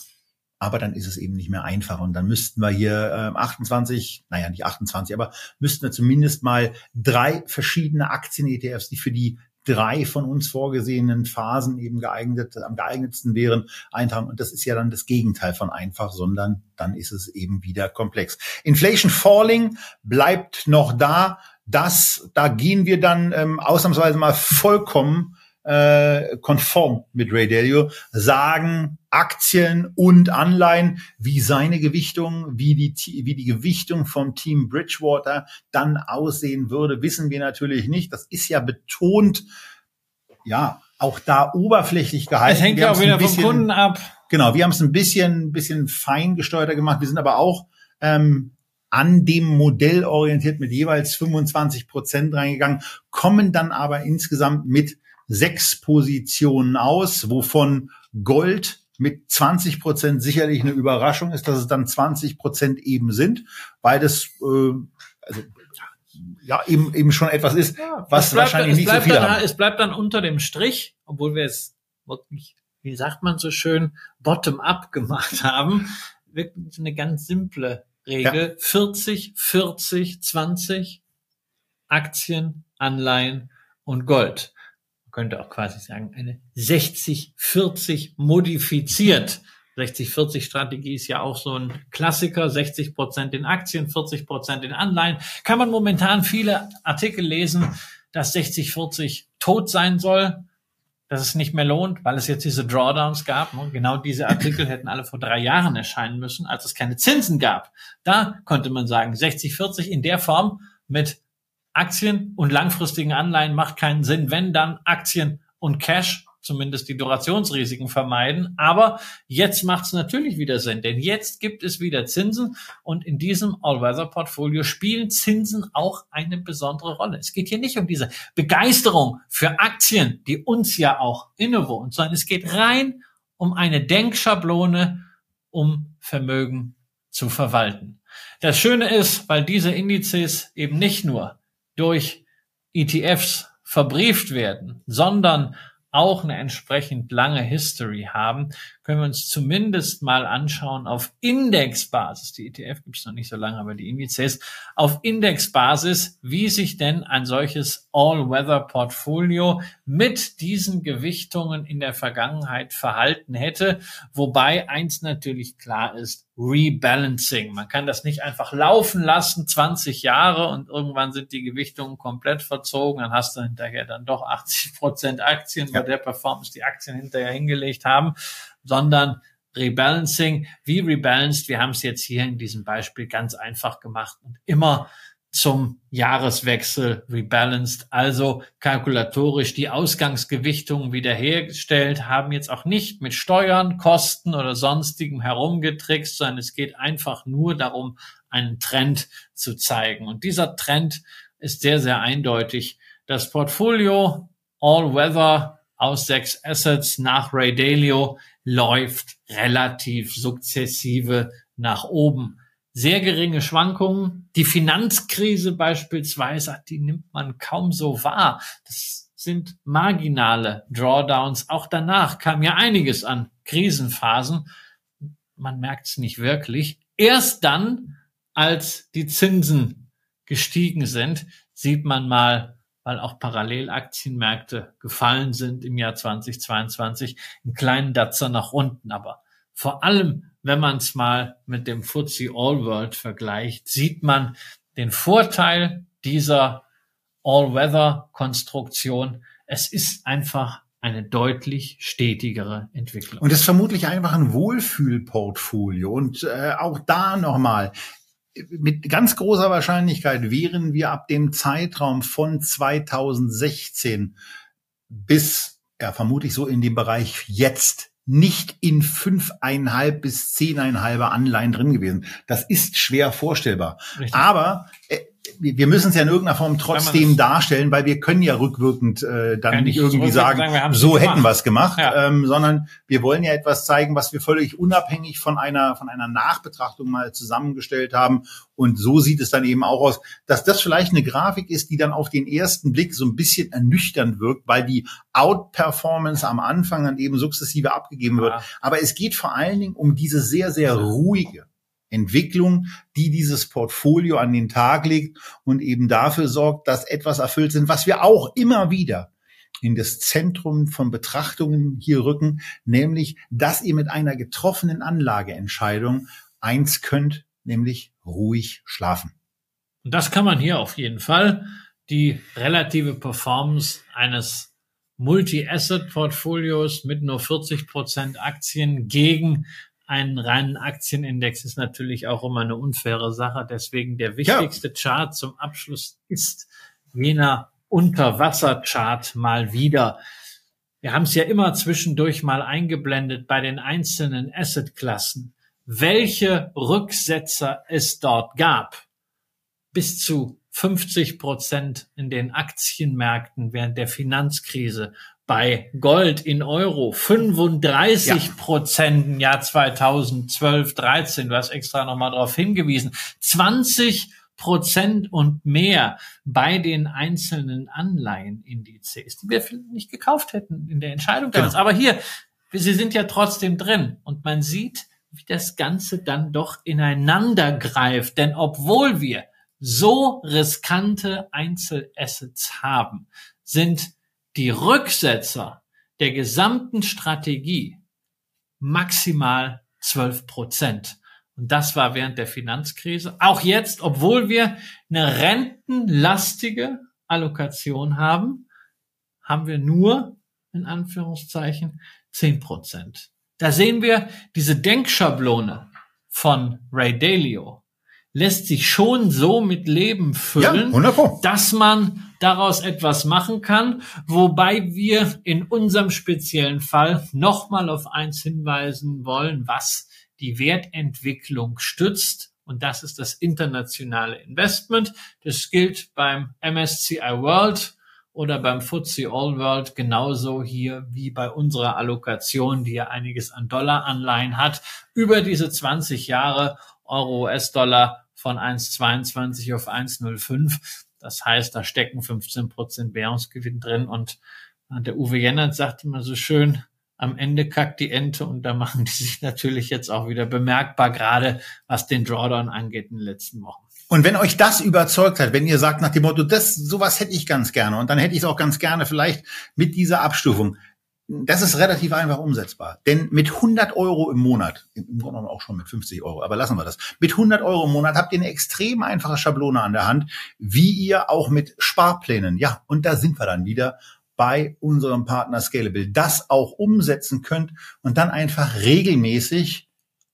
aber dann ist es eben nicht mehr einfach und dann müssten wir hier äh, achtundzwanzig, naja nicht achtundzwanzig, aber müssten wir zumindest mal drei verschiedene Aktien-E T Fs, die für die drei von uns vorgesehenen Phasen eben geeignet, am geeignetsten wären, eintragen. Und das ist ja dann das Gegenteil von einfach, sondern dann ist es eben wieder komplex. Inflation Falling bleibt noch da. Das, da gehen wir dann ähm, ausnahmsweise mal vollkommen äh, konform mit Ray Dalio, sagen Aktien und Anleihen, wie seine Gewichtung, wie die, wie die Gewichtung vom Team Bridgewater dann aussehen würde, wissen wir natürlich nicht. Das ist ja betont, ja, auch da oberflächlich gehalten. Es hängt ja auch wieder vom Kunden ab. Genau, wir haben es ein bisschen, bisschen feingesteuerter gemacht. Wir sind aber auch ähm, an dem Modell orientiert mit jeweils fünfundzwanzig Prozent reingegangen, kommen dann aber insgesamt mit sechs Positionen aus, wovon Gold mit zwanzig Prozent sicherlich eine Überraschung ist, dass es dann zwanzig Prozent eben sind, weil das äh, also, ja eben eben schon etwas ist, was ja, bleibt, wahrscheinlich nicht so viel dann, haben. Es bleibt dann unter dem Strich, obwohl wir es wirklich, wie sagt man so schön, bottom-up gemacht haben, wirklich eine ganz simple Regel, ja. vierzig, vierzig, zwanzig, Aktien, Anleihen und Gold. Könnte auch quasi sagen, eine sechzig vierzig modifiziert. sechzig vierzig Strategie ist ja auch so ein Klassiker. sechzig Prozent in Aktien, vierzig Prozent in Anleihen. Kann man momentan viele Artikel lesen, dass sechzig vierzig tot sein soll, dass es nicht mehr lohnt, weil es jetzt diese Drawdowns gab. Und genau diese Artikel hätten alle vor drei Jahren erscheinen müssen, als es keine Zinsen gab. Da konnte man sagen, sechzig vierzig in der Form mit Aktien und langfristigen Anleihen macht keinen Sinn, wenn dann Aktien und Cash, zumindest die Durationsrisiken vermeiden. Aber jetzt macht es natürlich wieder Sinn, denn jetzt gibt es wieder Zinsen und in diesem All-Weather-Portfolio spielen Zinsen auch eine besondere Rolle. Es geht hier nicht um diese Begeisterung für Aktien, die uns ja auch innewohnt, sondern es geht rein um eine Denkschablone, um Vermögen zu verwalten. Das Schöne ist, weil diese Indizes eben nicht nur durch E T Fs verbrieft werden, sondern auch eine entsprechend lange History haben, können wir uns zumindest mal anschauen auf Indexbasis. Die E T F gibt es noch nicht so lange, aber die Indizes auf Indexbasis, wie sich denn ein solches All-Weather-Portfolio mit diesen Gewichtungen in der Vergangenheit verhalten hätte. Wobei eins natürlich klar ist, Rebalancing. Man kann das nicht einfach laufen lassen, zwanzig Jahre, und irgendwann sind die Gewichtungen komplett verzogen. Dann hast du hinterher dann doch achtzig Prozent Aktien, ja, bei der Performance die Aktien hinterher hingelegt haben, sondern Rebalancing. Wie rebalanced? Wir haben es jetzt hier in diesem Beispiel ganz einfach gemacht und immer zum Jahreswechsel rebalanced, also kalkulatorisch die Ausgangsgewichtungen wiederhergestellt, haben jetzt auch nicht mit Steuern, Kosten oder sonstigem herumgetrickst, sondern es geht einfach nur darum, einen Trend zu zeigen. Und dieser Trend ist sehr, sehr eindeutig. Das Portfolio All Weather aus sechs Assets nach Ray Dalio läuft relativ sukzessive nach oben. Sehr geringe Schwankungen. Die Finanzkrise beispielsweise, die nimmt man kaum so wahr. Das sind marginale Drawdowns. Auch danach kam ja einiges an Krisenphasen. Man merkt es nicht wirklich. Erst dann, als die Zinsen gestiegen sind, sieht man mal, weil auch Parallelaktienmärkte gefallen sind im Jahr zwanzig zweiundzwanzig, einen kleinen Datzer nach unten. Aber vor allem, wenn man es mal mit dem F T S E All World vergleicht, sieht man den Vorteil dieser All-Weather-Konstruktion. Es ist einfach eine deutlich stetigere Entwicklung. Und es ist vermutlich einfach ein Wohlfühlportfolio. Und äh, auch da nochmal, mit ganz großer Wahrscheinlichkeit wären wir ab dem Zeitraum von zweitausendsechzehn bis, ja, vermutlich so in dem Bereich jetzt, nicht in fünfeinhalb bis zehneinhalber Anleihen drin gewesen. Das ist schwer vorstellbar. Richtig. Aber wir müssen es ja in irgendeiner Form trotzdem darstellen, weil wir können ja rückwirkend äh, dann ja, nicht irgendwie sagen, sagen wir so gemacht. hätten wir es gemacht, ja. ähm, sondern wir wollen ja etwas zeigen, was wir völlig unabhängig von einer von einer Nachbetrachtung mal zusammengestellt haben. Und so sieht es dann eben auch aus, dass das vielleicht eine Grafik ist, die dann auf den ersten Blick so ein bisschen ernüchternd wirkt, weil die Outperformance am Anfang dann eben sukzessive abgegeben wird. Ja. Aber es geht vor allen Dingen um diese sehr, sehr ruhige Entwicklung, die dieses Portfolio an den Tag legt und eben dafür sorgt, dass etwas erfüllt sind, was wir auch immer wieder in das Zentrum von Betrachtungen hier rücken, nämlich, dass ihr mit einer getroffenen Anlageentscheidung eins könnt, nämlich ruhig schlafen. Und das kann man hier auf jeden Fall. Die relative Performance eines Multi-Asset-Portfolios mit nur vierzig Prozent Aktien gegen einen reinen Aktienindex ist natürlich auch immer eine unfaire Sache. Deswegen der wichtigste ja. Chart zum Abschluss ist jener Unterwasser-Chart mal wieder. Wir haben es ja immer zwischendurch mal eingeblendet bei den einzelnen Assetklassen, welche Rücksetzer es dort gab. Bis zu fünfzig Prozent in den Aktienmärkten während der Finanzkrise. Bei Gold in Euro fünfunddreißig Prozent ja. im Jahr zweitausendzwölf, dreizehn, du hast extra nochmal darauf hingewiesen, zwanzig Prozent und mehr bei den einzelnen Anleihenindizes, die wir nicht gekauft hätten in der Entscheidung damals. Genau. Aber hier, sie sind ja trotzdem drin und man sieht, wie das Ganze dann doch ineinander greift, denn obwohl wir so riskante Einzelassets haben, sind die Rücksetzer der gesamten Strategie maximal zwölf Prozent. Und das war während der Finanzkrise. Auch jetzt, obwohl wir eine rentenlastige Allokation haben, haben wir nur, in Anführungszeichen, zehn Prozent. Da sehen wir, diese Denkschablone von Ray Dalio lässt sich schon so mit Leben füllen, ja, dass man daraus etwas machen kann, wobei wir in unserem speziellen Fall nochmal auf eins hinweisen wollen, was die Wertentwicklung stützt. Und das ist das internationale Investment. Das gilt beim M S C I World oder beim F T S E All World genauso hier wie bei unserer Allokation, die ja einiges an Dollaranleihen hat. Über diese zwanzig Jahre Euro-U S-Dollar von eins Komma zweiundzwanzig auf eins Komma null fünf. Das heißt, da stecken fünfzehn Prozent Währungsgewinn drin. Und der Uwe Jennert sagt immer so schön, am Ende kackt die Ente. Und da machen die sich natürlich jetzt auch wieder bemerkbar, gerade was den Drawdown angeht in den letzten Wochen. Und wenn euch das überzeugt hat, wenn ihr sagt nach dem Motto, das, sowas hätte ich ganz gerne und dann hätte ich es auch ganz gerne vielleicht mit dieser Abstufung, das ist relativ einfach umsetzbar, denn mit hundert Euro im Monat, im Grunde auch schon mit fünfzig Euro, aber lassen wir das, mit hundert Euro im Monat habt ihr eine extrem einfache Schablone an der Hand, wie ihr auch mit Sparplänen, ja, und da sind wir dann wieder bei unserem Partner Scalable, das auch umsetzen könnt und dann einfach regelmäßig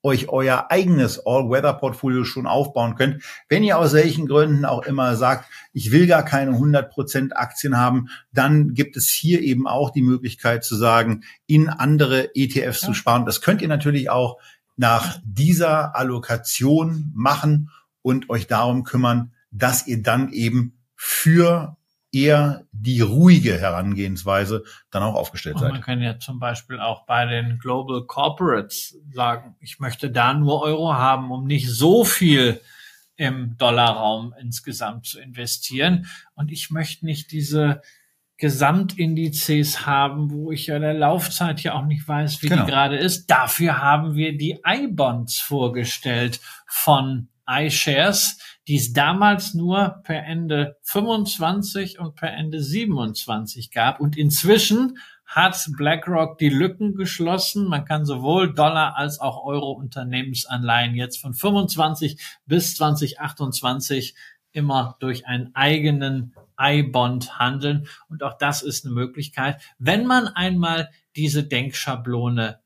euch euer eigenes All-Weather-Portfolio schon aufbauen könnt. Wenn ihr aus welchen Gründen auch immer sagt, ich will gar keine hundert Prozent Aktien haben, dann gibt es hier eben auch die Möglichkeit zu sagen, in andere E T Fs ja. zu sparen. Das könnt ihr natürlich auch nach dieser Allokation machen und euch darum kümmern, dass ihr dann eben für eher die ruhige Herangehensweise dann auch aufgestellt seid. Man kann ja zum Beispiel auch bei den Global Corporates sagen, ich möchte da nur Euro haben, um nicht so viel im Dollarraum insgesamt zu investieren. Und ich möchte nicht diese Gesamtindizes haben, wo ich ja der Laufzeit ja auch nicht weiß, wie genau. die gerade ist. Dafür haben wir die iBonds vorgestellt von iShares, die es damals nur per Ende fünfundzwanzig und per Ende siebenundzwanzig gab. Und inzwischen hat BlackRock die Lücken geschlossen. Man kann sowohl Dollar- als auch Euro-Unternehmensanleihen jetzt von fünfundzwanzig bis zwanzig achtundzwanzig immer durch einen eigenen iBond handeln. Und auch das ist eine Möglichkeit, wenn man einmal diese Denkschablone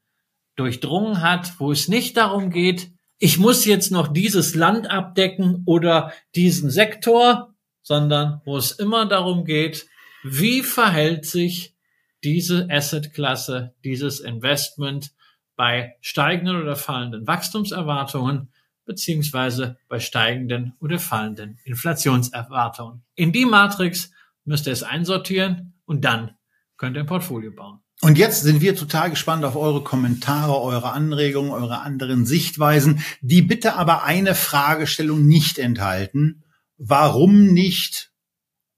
durchdrungen hat, wo es nicht darum geht, ich muss jetzt noch dieses Land abdecken oder diesen Sektor, sondern wo es immer darum geht, wie verhält sich diese Assetklasse, dieses Investment bei steigenden oder fallenden Wachstumserwartungen beziehungsweise bei steigenden oder fallenden Inflationserwartungen. In die Matrix müsst ihr es einsortieren und dann könnt ihr ein Portfolio bauen. Und jetzt sind wir total gespannt auf eure Kommentare, eure Anregungen, eure anderen Sichtweisen, die bitte aber eine Fragestellung nicht enthalten. Warum nicht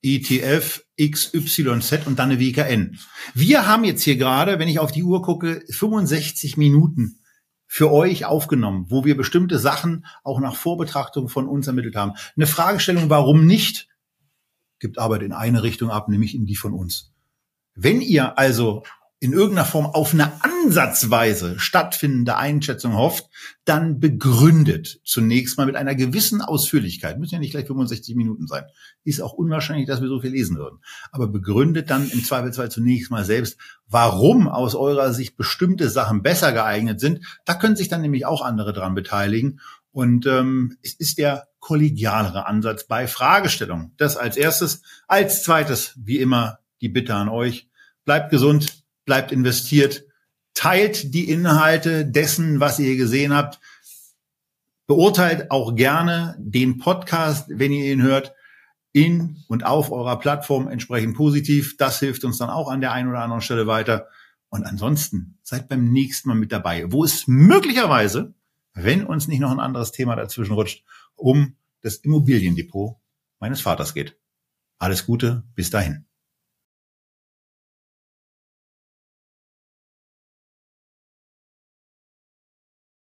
E T F, X Y Z und dann eine W K N? Wir haben jetzt hier gerade, wenn ich auf die Uhr gucke, fünfundsechzig Minuten für euch aufgenommen, wo wir bestimmte Sachen auch nach Vorbetrachtung von uns ermittelt haben. Eine Fragestellung, warum nicht, gibt Arbeit in eine Richtung ab, nämlich in die von uns. Wenn ihr also in irgendeiner Form auf eine ansatzweise stattfindende Einschätzung hofft, dann begründet zunächst mal mit einer gewissen Ausführlichkeit. Müssen ja nicht gleich fünfundsechzig Minuten sein. Ist auch unwahrscheinlich, dass wir so viel lesen würden. Aber begründet dann im Zweifelsfall zunächst mal selbst, warum aus eurer Sicht bestimmte Sachen besser geeignet sind. Da können sich dann nämlich auch andere dran beteiligen. Und ähm, es ist der kollegialere Ansatz bei Fragestellungen. Das als erstes. Als zweites, wie immer, die Bitte an euch. Bleibt gesund. Bleibt investiert, teilt die Inhalte dessen, was ihr gesehen habt, beurteilt auch gerne den Podcast, wenn ihr ihn hört, in und auf eurer Plattform entsprechend positiv. Das hilft uns dann auch an der einen oder anderen Stelle weiter. Und ansonsten seid beim nächsten Mal mit dabei, wo es möglicherweise, wenn uns nicht noch ein anderes Thema dazwischen rutscht, um das Immobiliendepot meines Vaters geht. Alles Gute, bis dahin.